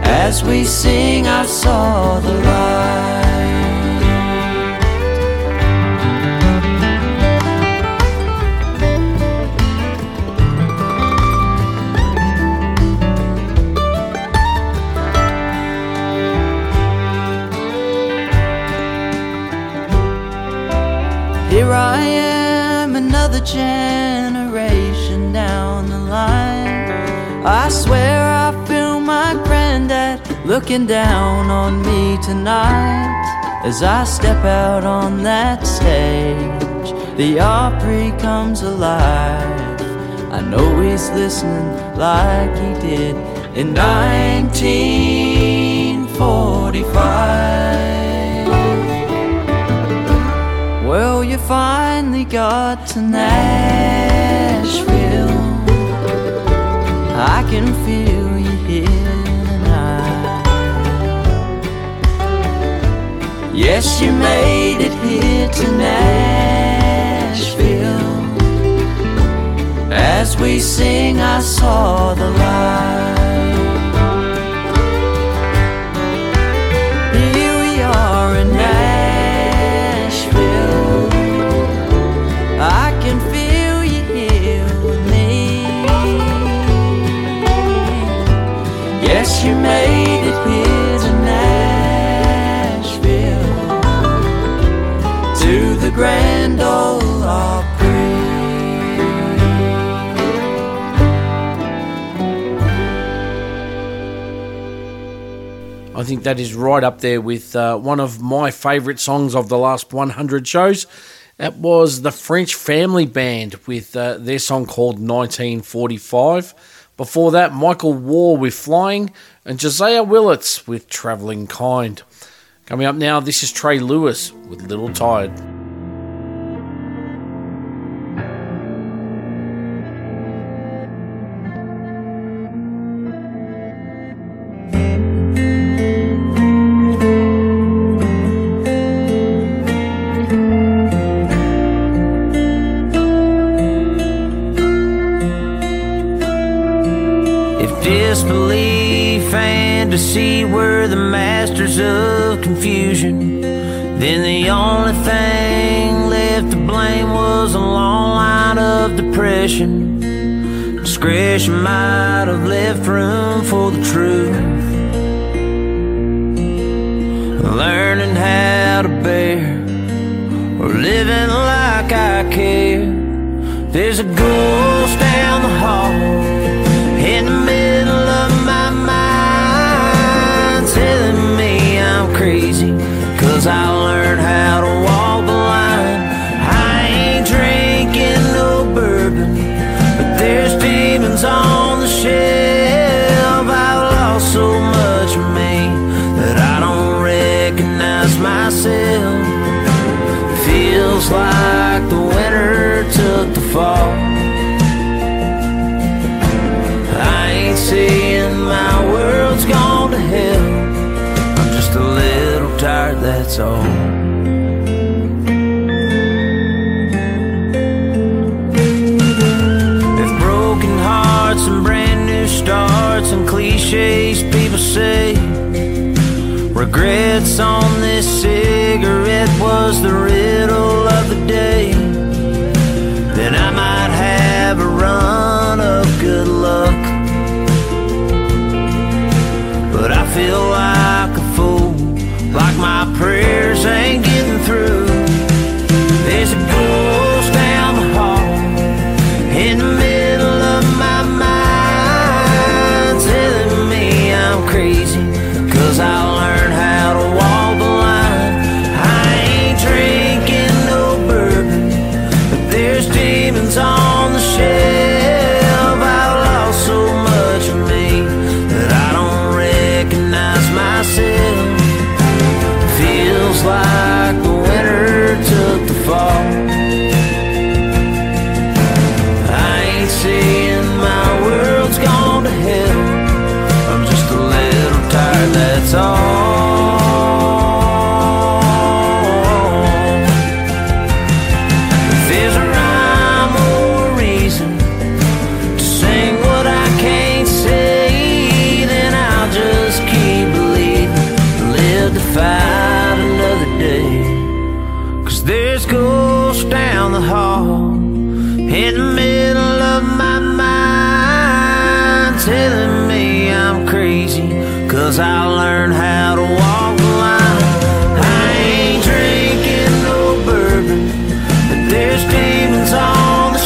as we sing I saw the light. generation down the line. I swear I feel my granddad looking down on me tonight. As I step out on that stage, the Opry comes alive. I know he's listening like he did in 1945. Well, you finally got to Nashville. I can feel you here tonight. Yes, you made it here to Nashville. As we sing, I saw the light. You made it here to Nashville, to the Grand Ole Opry. I think that is right up there with one of my favourite songs of the last 100 shows. That was the French Family Band with their song called 1945. Before that, Michael Waugh with Flying and Josiah Willits with Travelling Kind. Coming up now, this is Trey Lewis with Little Tired. Discretion might have left room for the truth. Learning how to bear, or living like I care. There's a ghost down the hall in the middle of my mind, telling me I'm crazy, 'cause I learned how to walk the line. I ain't drinking no bourbon, but there's demons on the shelf. I've lost so much of me that I don't recognize myself. Feels like the winter took the fall. I ain't seeing my world's gone to hell. I'm just a little tired, that's all. And brand new starts and cliches people say. Regrets on this cigarette was the riddle of the day. Then I might have a run of good luck, but I feel like a fool, like my prayers ain't getting through. There's a ghost down the hall in the middle telling me I'm crazy, 'cause I learned how to walk the line. I ain't drinking no bourbon, but there's demons on the shelf. I've lost so much of me that I don't recognize myself. Feels like the winter took the fall. I ain't seeing my world's gone to hell. That's all. If there's a rhyme or a reason to sing what I can't say, then I'll just keep believing, live to fight another day. 'Cause there's ghosts down the hall in the middle of my mind, telling me I'm crazy, 'cause I learned how to walk the line. I ain't drinking no bourbon, but there's demons on the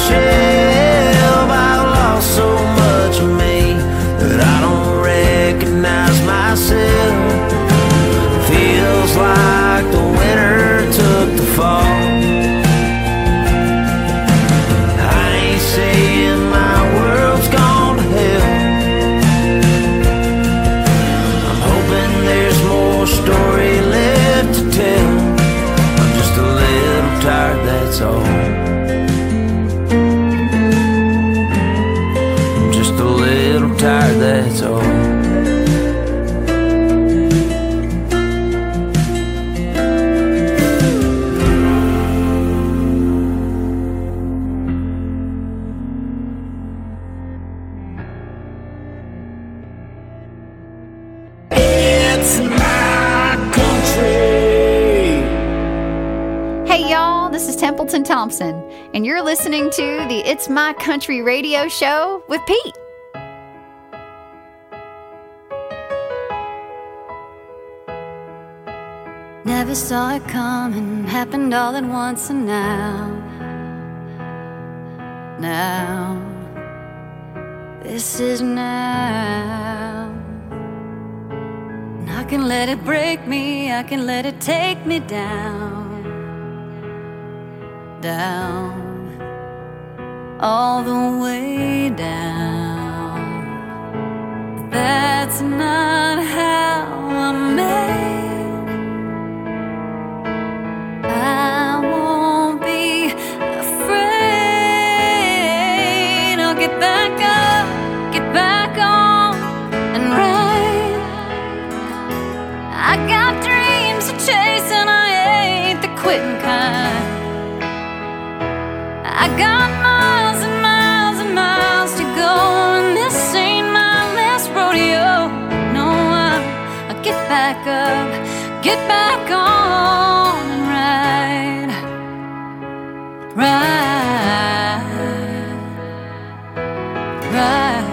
Allison Thompson, and you're listening to the It's My Country Radio Show with Pete. Never saw it coming, happened all at once, and now, this is now. And I can let it break me, I can let it take me down, all the way down. But that's not how I'm made. I won't be afraid. I'll get back up, get back on and ride. I got dreams to chase and I ain't the quitting kind. I got miles and miles and miles to go, and this ain't my last rodeo. No, I'll get back up, get back on and ride, ride, ride,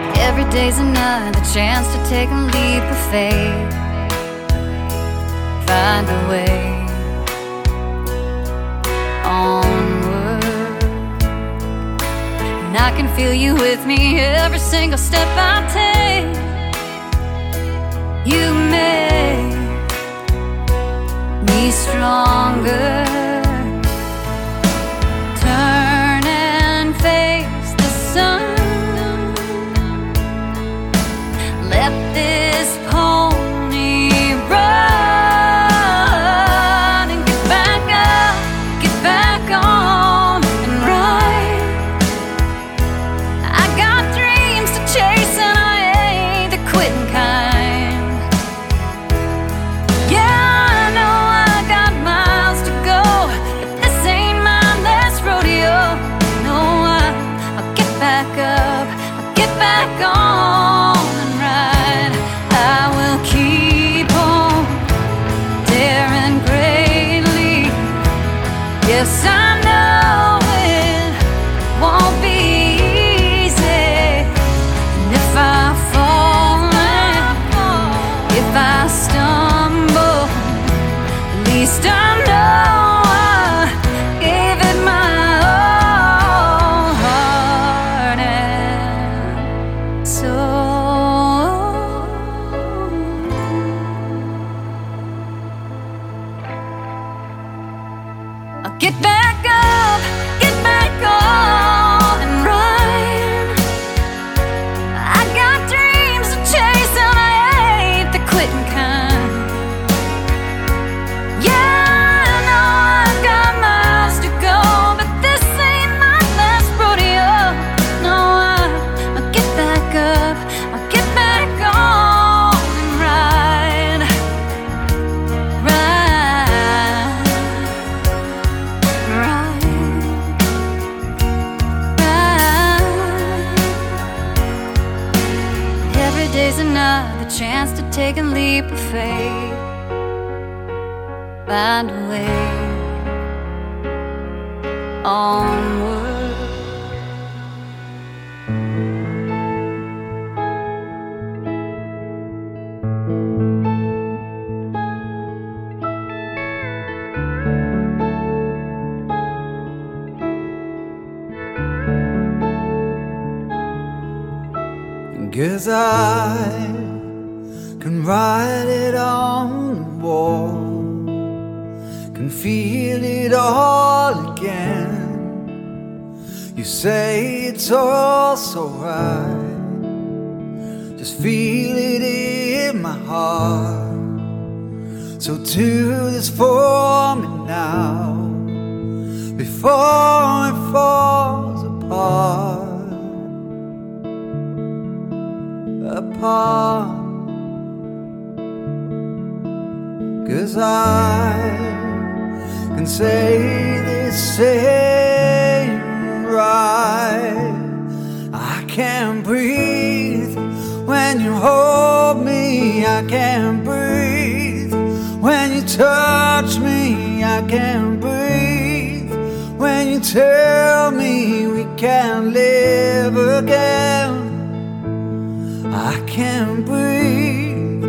ride. Every day's another chance to take a leap of faith. Find a way onward, and I can feel you with me every single step I take. You make me stronger. Turn and face the sun. Let this pony run. Find a way onward. Guess I can ride it on the wall. Feel it all again. You say it's all so right. Just feel it in my heart. So do this for me now, before it falls apart. Apart. 'Cause I can say this ain't right. I can't breathe when you hold me. I can't breathe touch me, I can't breathe. When you tell me we can't live again, I can't breathe.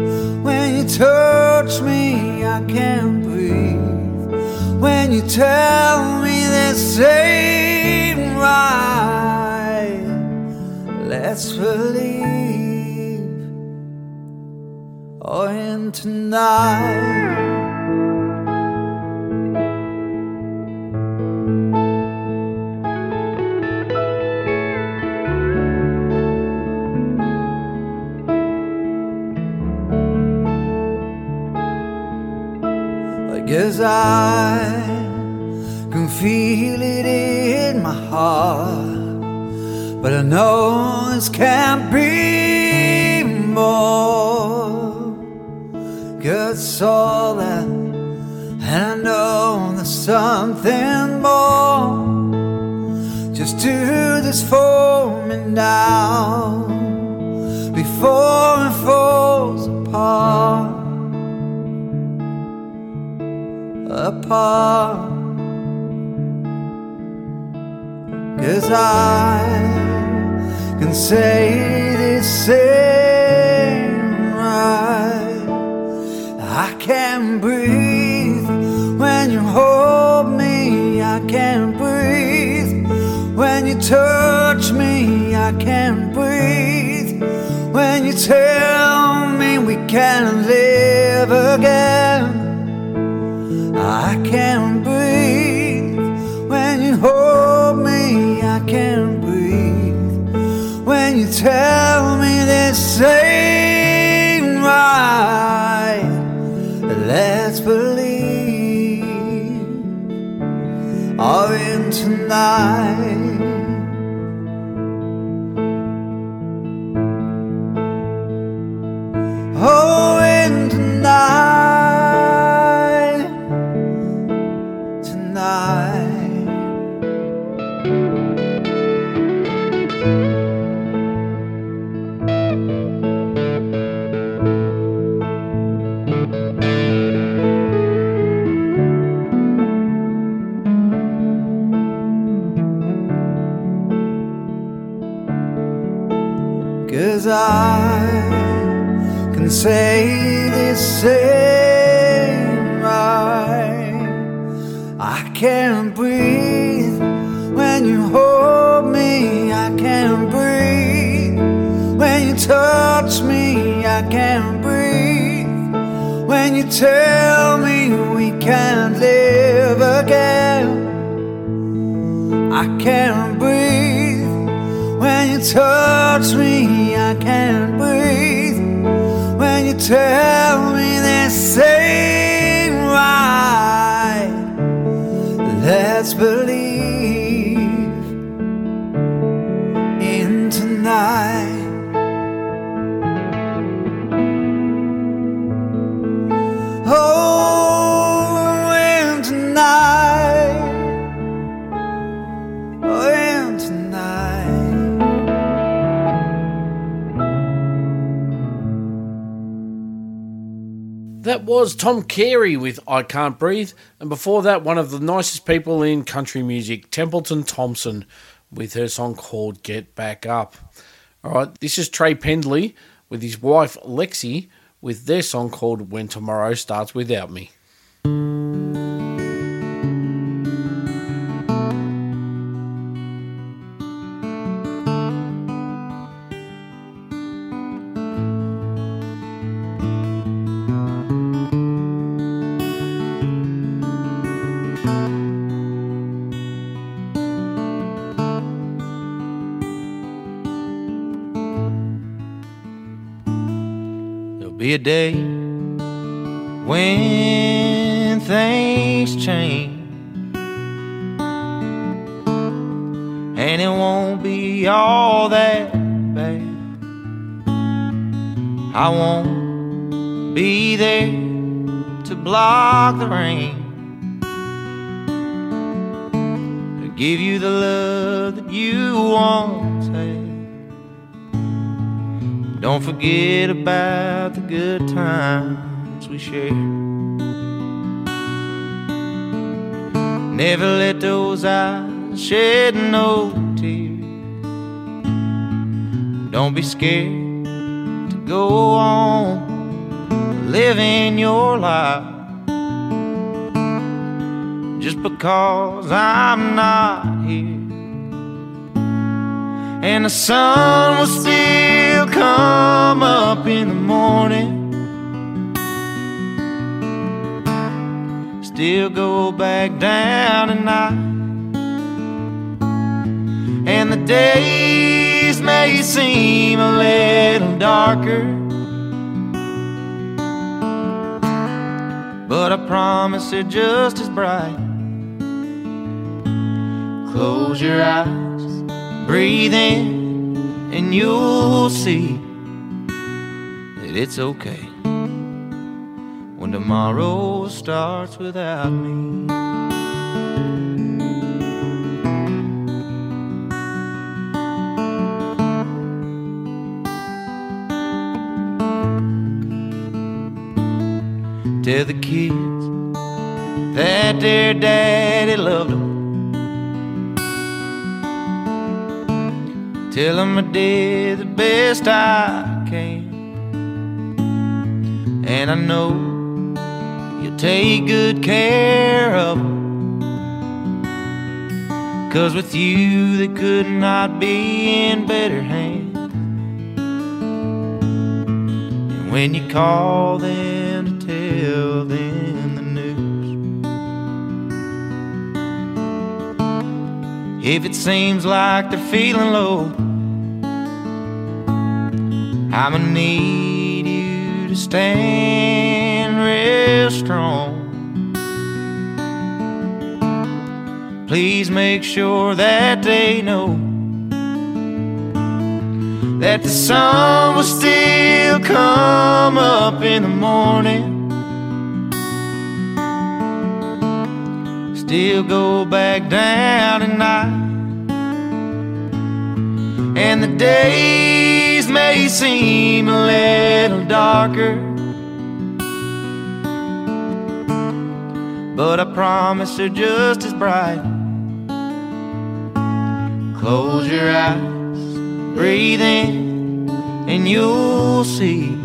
When you touch me, I can't breathe. When you tell me this ain't right, let's believe. Oh, and tonight I guess I can feel it in my heart, but I know this can't be more. It's all that, and I know there's something more. Just do this for me now, before it falls apart, apart. 'Cause I can say this ain't right. I can't breathe when you hold me. I can't breathe when you touch me. I can't breathe when you tell me we can't live again. I can't breathe when you hold me. I can't breathe when you tell me this ain't right. Let's believe all in tonight. Oh, in tonight, tonight. I can say this ain't right. I can't breathe when you hold me. I can't breathe when you touch me. I can't breathe when you tell me we can't live again. I can't breathe when you touch me. I can't breathe when you tell me this ain't right. Let's believe in tonight. Oh, in tonight. Oh, in tonight. That was Tom Carey with I Can't Breathe, and before that, one of the nicest people in country music, Templeton Thompson, with her song called Get Back Up. All right, this is Trey Pendley with his wife Lexi with their song called When Tomorrow Starts Without Me. A day when things change, and it won't be all that bad. I won't be there to block the rain, to give you the love that you won't take. Don't forget about the good times we shared. Never let those eyes shed no tear. Don't be scared to go on living your life. Just because I'm not here, and the sun will still come up in the morning, still go back down at night. And the days may seem a little darker, but I promise they're just as bright. Close your eyes, breathe in, and you'll see that it's okay when tomorrow starts without me. Tell the kids that their daddy loved them. Tell them I did the best I can, and I know you'll take good care of them, 'cause with you they could not be in better hands. And when you call them to tell them the news, if it seems like they're feeling low, I'ma need you to stand real strong. Please make sure that they know that the sun will still come up in the morning, still go back down at night. And the day may seem a little darker, but I promise they're just as bright. Close your eyes, breathe in, and you'll see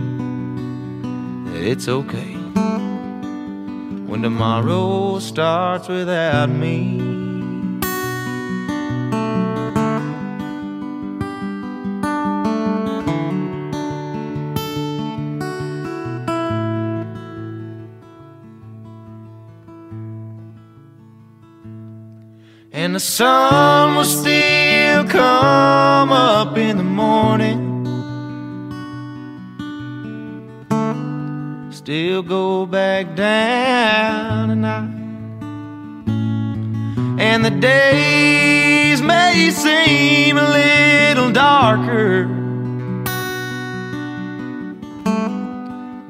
that it's okay when tomorrow starts without me. And the sun will still come up in the morning, still go back down at night. And the days may seem a little darker,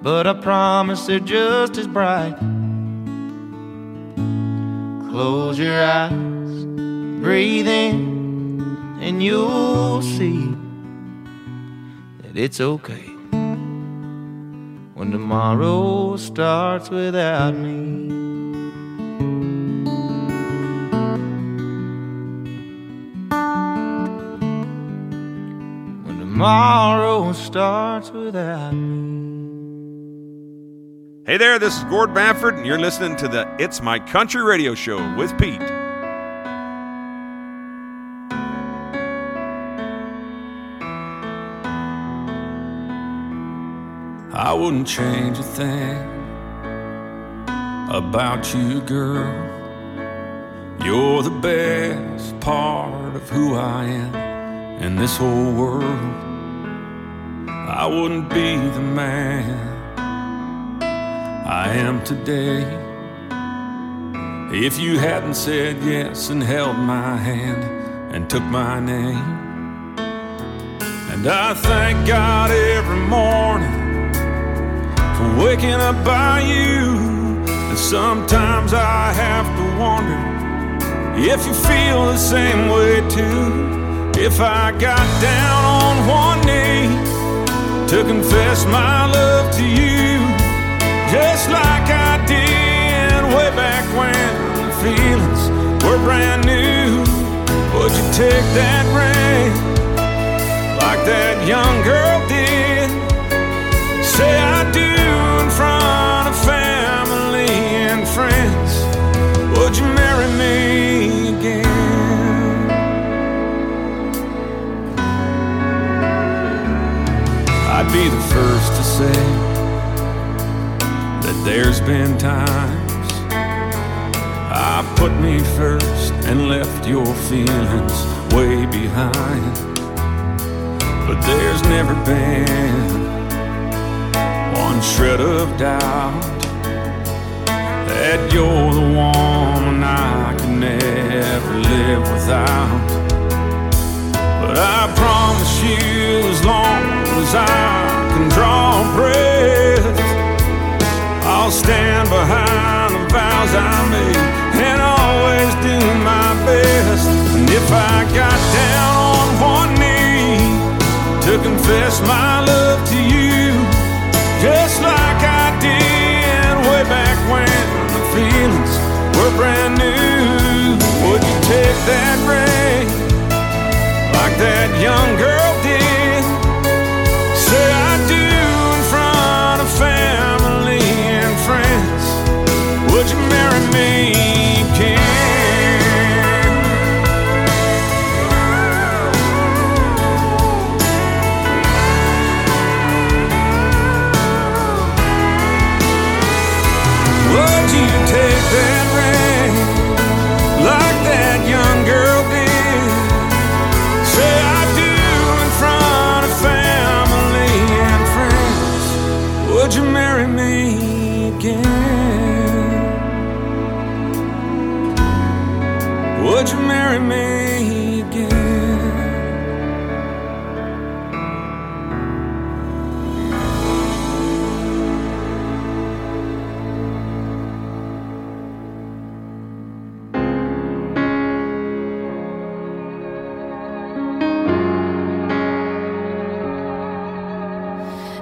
but I promise they're just as bright. Close your eyes, breathe in, and you'll see that it's okay when tomorrow starts without me. When tomorrow starts without me. Hey there, this is Gord Bamford, and you're listening to the It's My Country Radio Show with Pete. I wouldn't change a thing about you, girl. You're the best part of who I am in this whole world. I wouldn't be the man I am today if you hadn't said yes and held my hand and took my name. And I thank God every morning for waking up by you. And sometimes I have to wonder if you feel the same way too. If I got down on one knee to confess my love to you, just like I did way back when, the feelings were brand new, would you take that ring like that young girl did? Say I do in front of family and friends. Would you marry me again? I'd be the first to say that there's been times I put me first and left your feelings way behind. But there's never been one shred of doubt that you're the woman I can never live without. But I promise you, as long as I can draw breath, I'll stand behind the vows I made and always do my best. And if I got down on one knee to confess my love to you, just like I did way back when the feelings were brand new, would you take that ring like that young girl did? Say I do in front of family and friends. Would you marry me? Take that ring like that young girl did. Say I do in front of family and friends. Would you marry me again? Would you marry me again.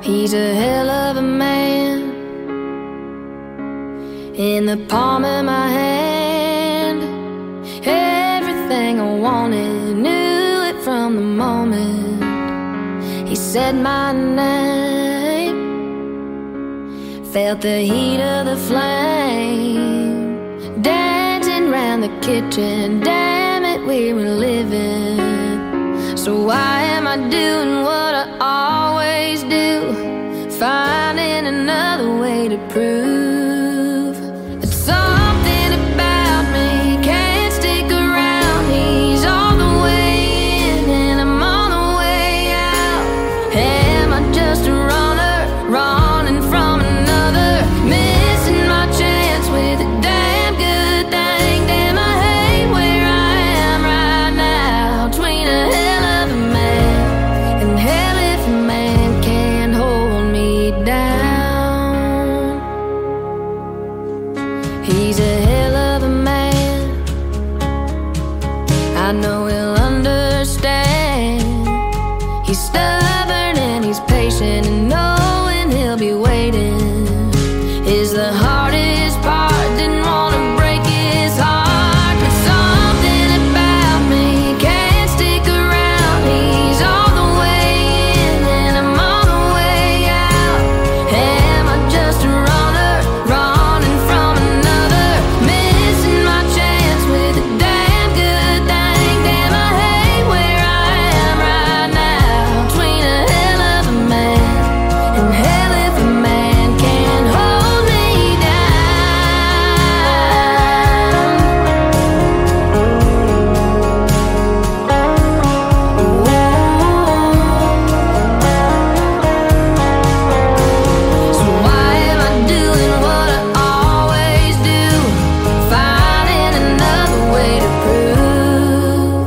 He's a hell of a man. In the palm of my hand, everything I wanted, knew it from the moment he said my name. Felt the heat of the flame, dancing round the kitchen. Damn it, we were living. So why am I doing what I always do? Finding another way to prove that something about me can't stick around. He's all the way in and I'm on the way out. Am I just a runner, running from another? Missing my chance with a damn good thing. Damn, I hate where I am right now. Between a hell of a man and hell if a man can't hold down. He's a hell of a man. I know he'll understand. He's stubborn and he's patient, and knowing he'll be waiting is the hardest part. Didn't want to break his heart, but something about me can't stick around. He's all the way in and I'm all the way out. Am I just a runner, running from another? Missing my chance with a damn good thing. Damn, I hate where I am right now. Between a hell of a man and hell if a man can hold me down. So why am I doing what I always do? Finding another way to prove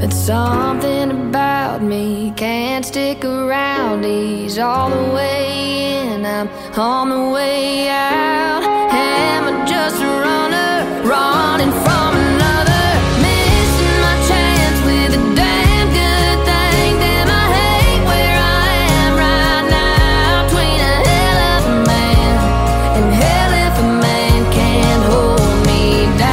that something about me can't stick around. He's all the way in, I'm on the way out. Am I just a runner, running from another? Missing my chance with a damn good thing. Damn, I hate where I am right now. Between a hell of a man and hell if a man can't hold me down.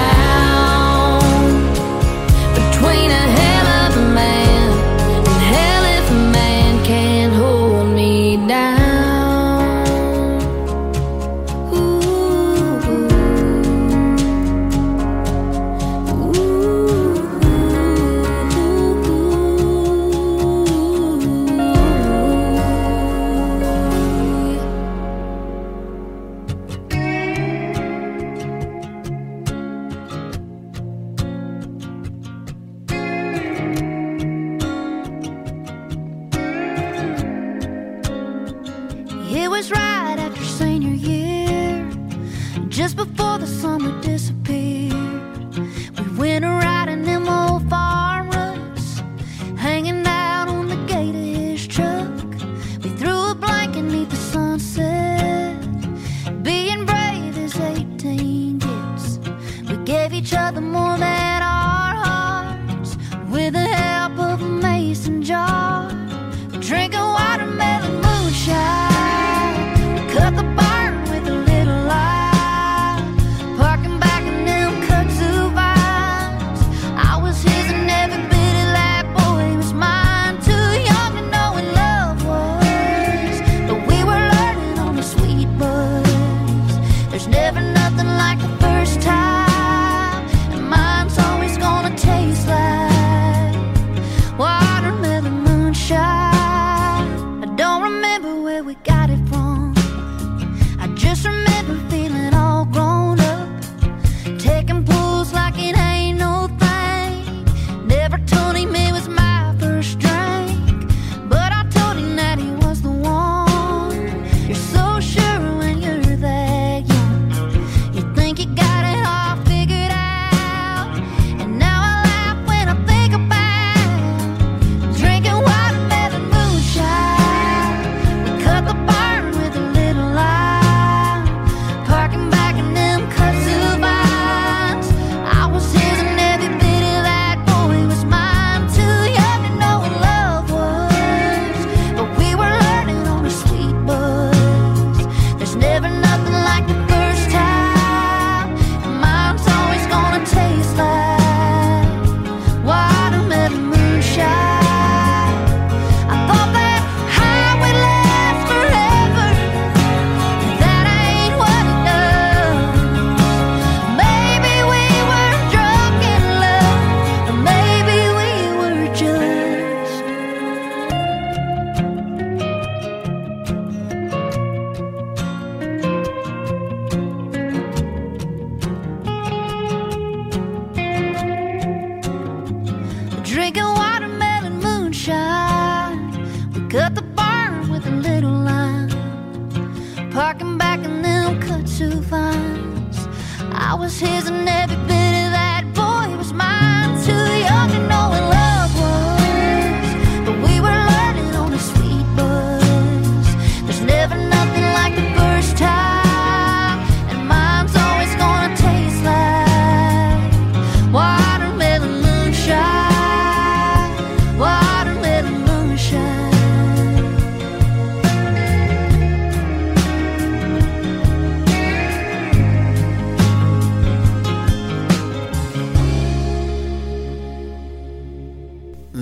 summer disappeared. We went a riding them old farm roads, hanging out on the gate of his truck. We threw a blanket neath the sunset. Being brave as 18 gets. We gave each other more than our hearts. With the help of a mason jar, we're drinking watermelon moonshine. We cut the bar.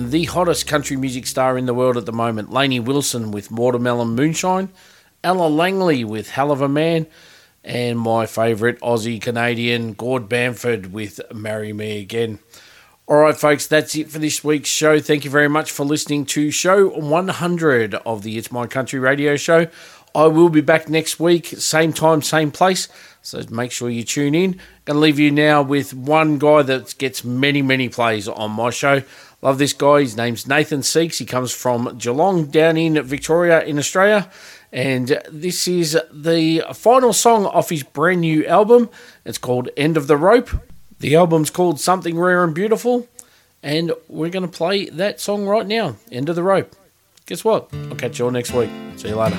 The hottest country music star in the world at the moment, Lainey Wilson with Watermelon Moonshine, Ella Langley with Hell of a Man, and my favourite Aussie-Canadian, Gord Bamford with Marry Me Again. All right, folks, that's it for this week's show. Thank you very much for listening to show 100 of the It's My Country Radio Show. I will be back next week, same time, same place, so make sure you tune in. Going to leave you now with one guy that gets many, many plays on my show. Love this guy. His name's Nathan Seeks. He comes from Geelong down in Victoria in Australia. And this is the final song off his brand new album. It's called End of the Rope. The album's called Something Rare and Beautiful. And we're going to play that song right now, End of the Rope. Guess what? I'll catch you all next week. See you later.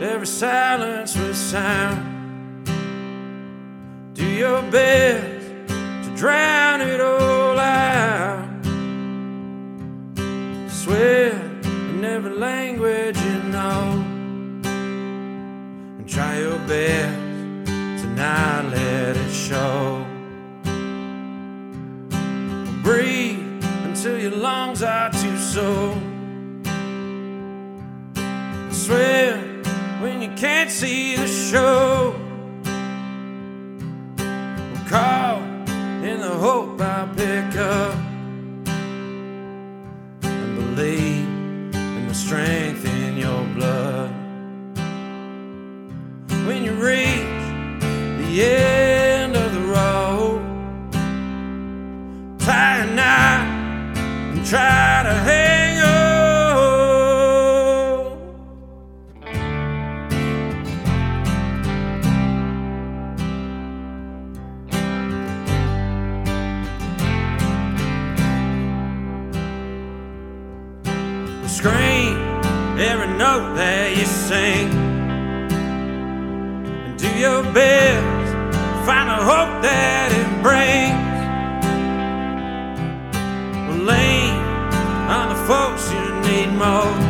Every silence with sound. Do your best to drown it all out. Swear in every language you know, and try your best to not let it show. Breathe until your lungs are too sore. Swear when you can't see the show. We'll call in the hope I'll pick up, and believe in the strength in your blood. When you reach the end of the road, tie a knot. scream, every note that you sing. And do your best, find the hope that it brings. Well, lean on the folks you need most,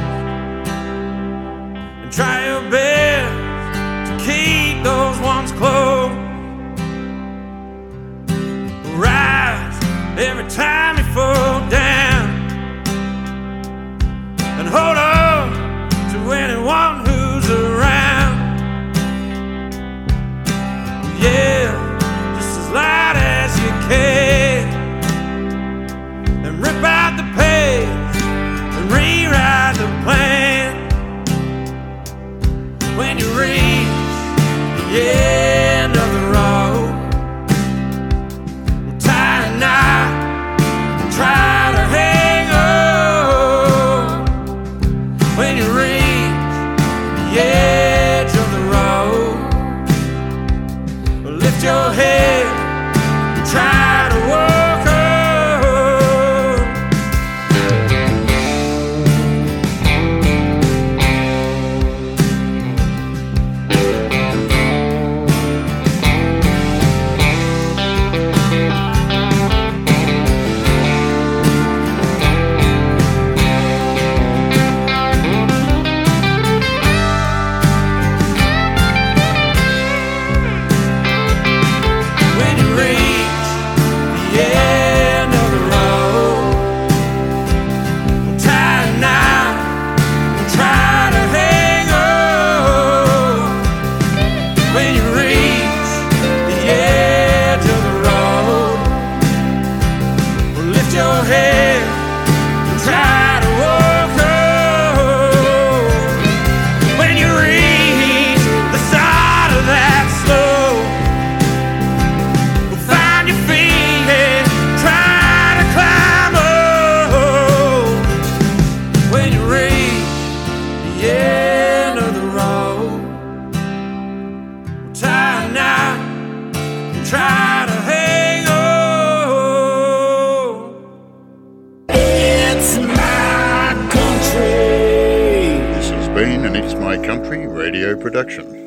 and try your best to keep those ones close. Rise every time you fall down, and hold on to anyone who's around. Yeah, just as loud as you can, and rip out the page and rewrite the plan. When you reach the end of the road, tie a knot and try to hang. Your head, try to walk production.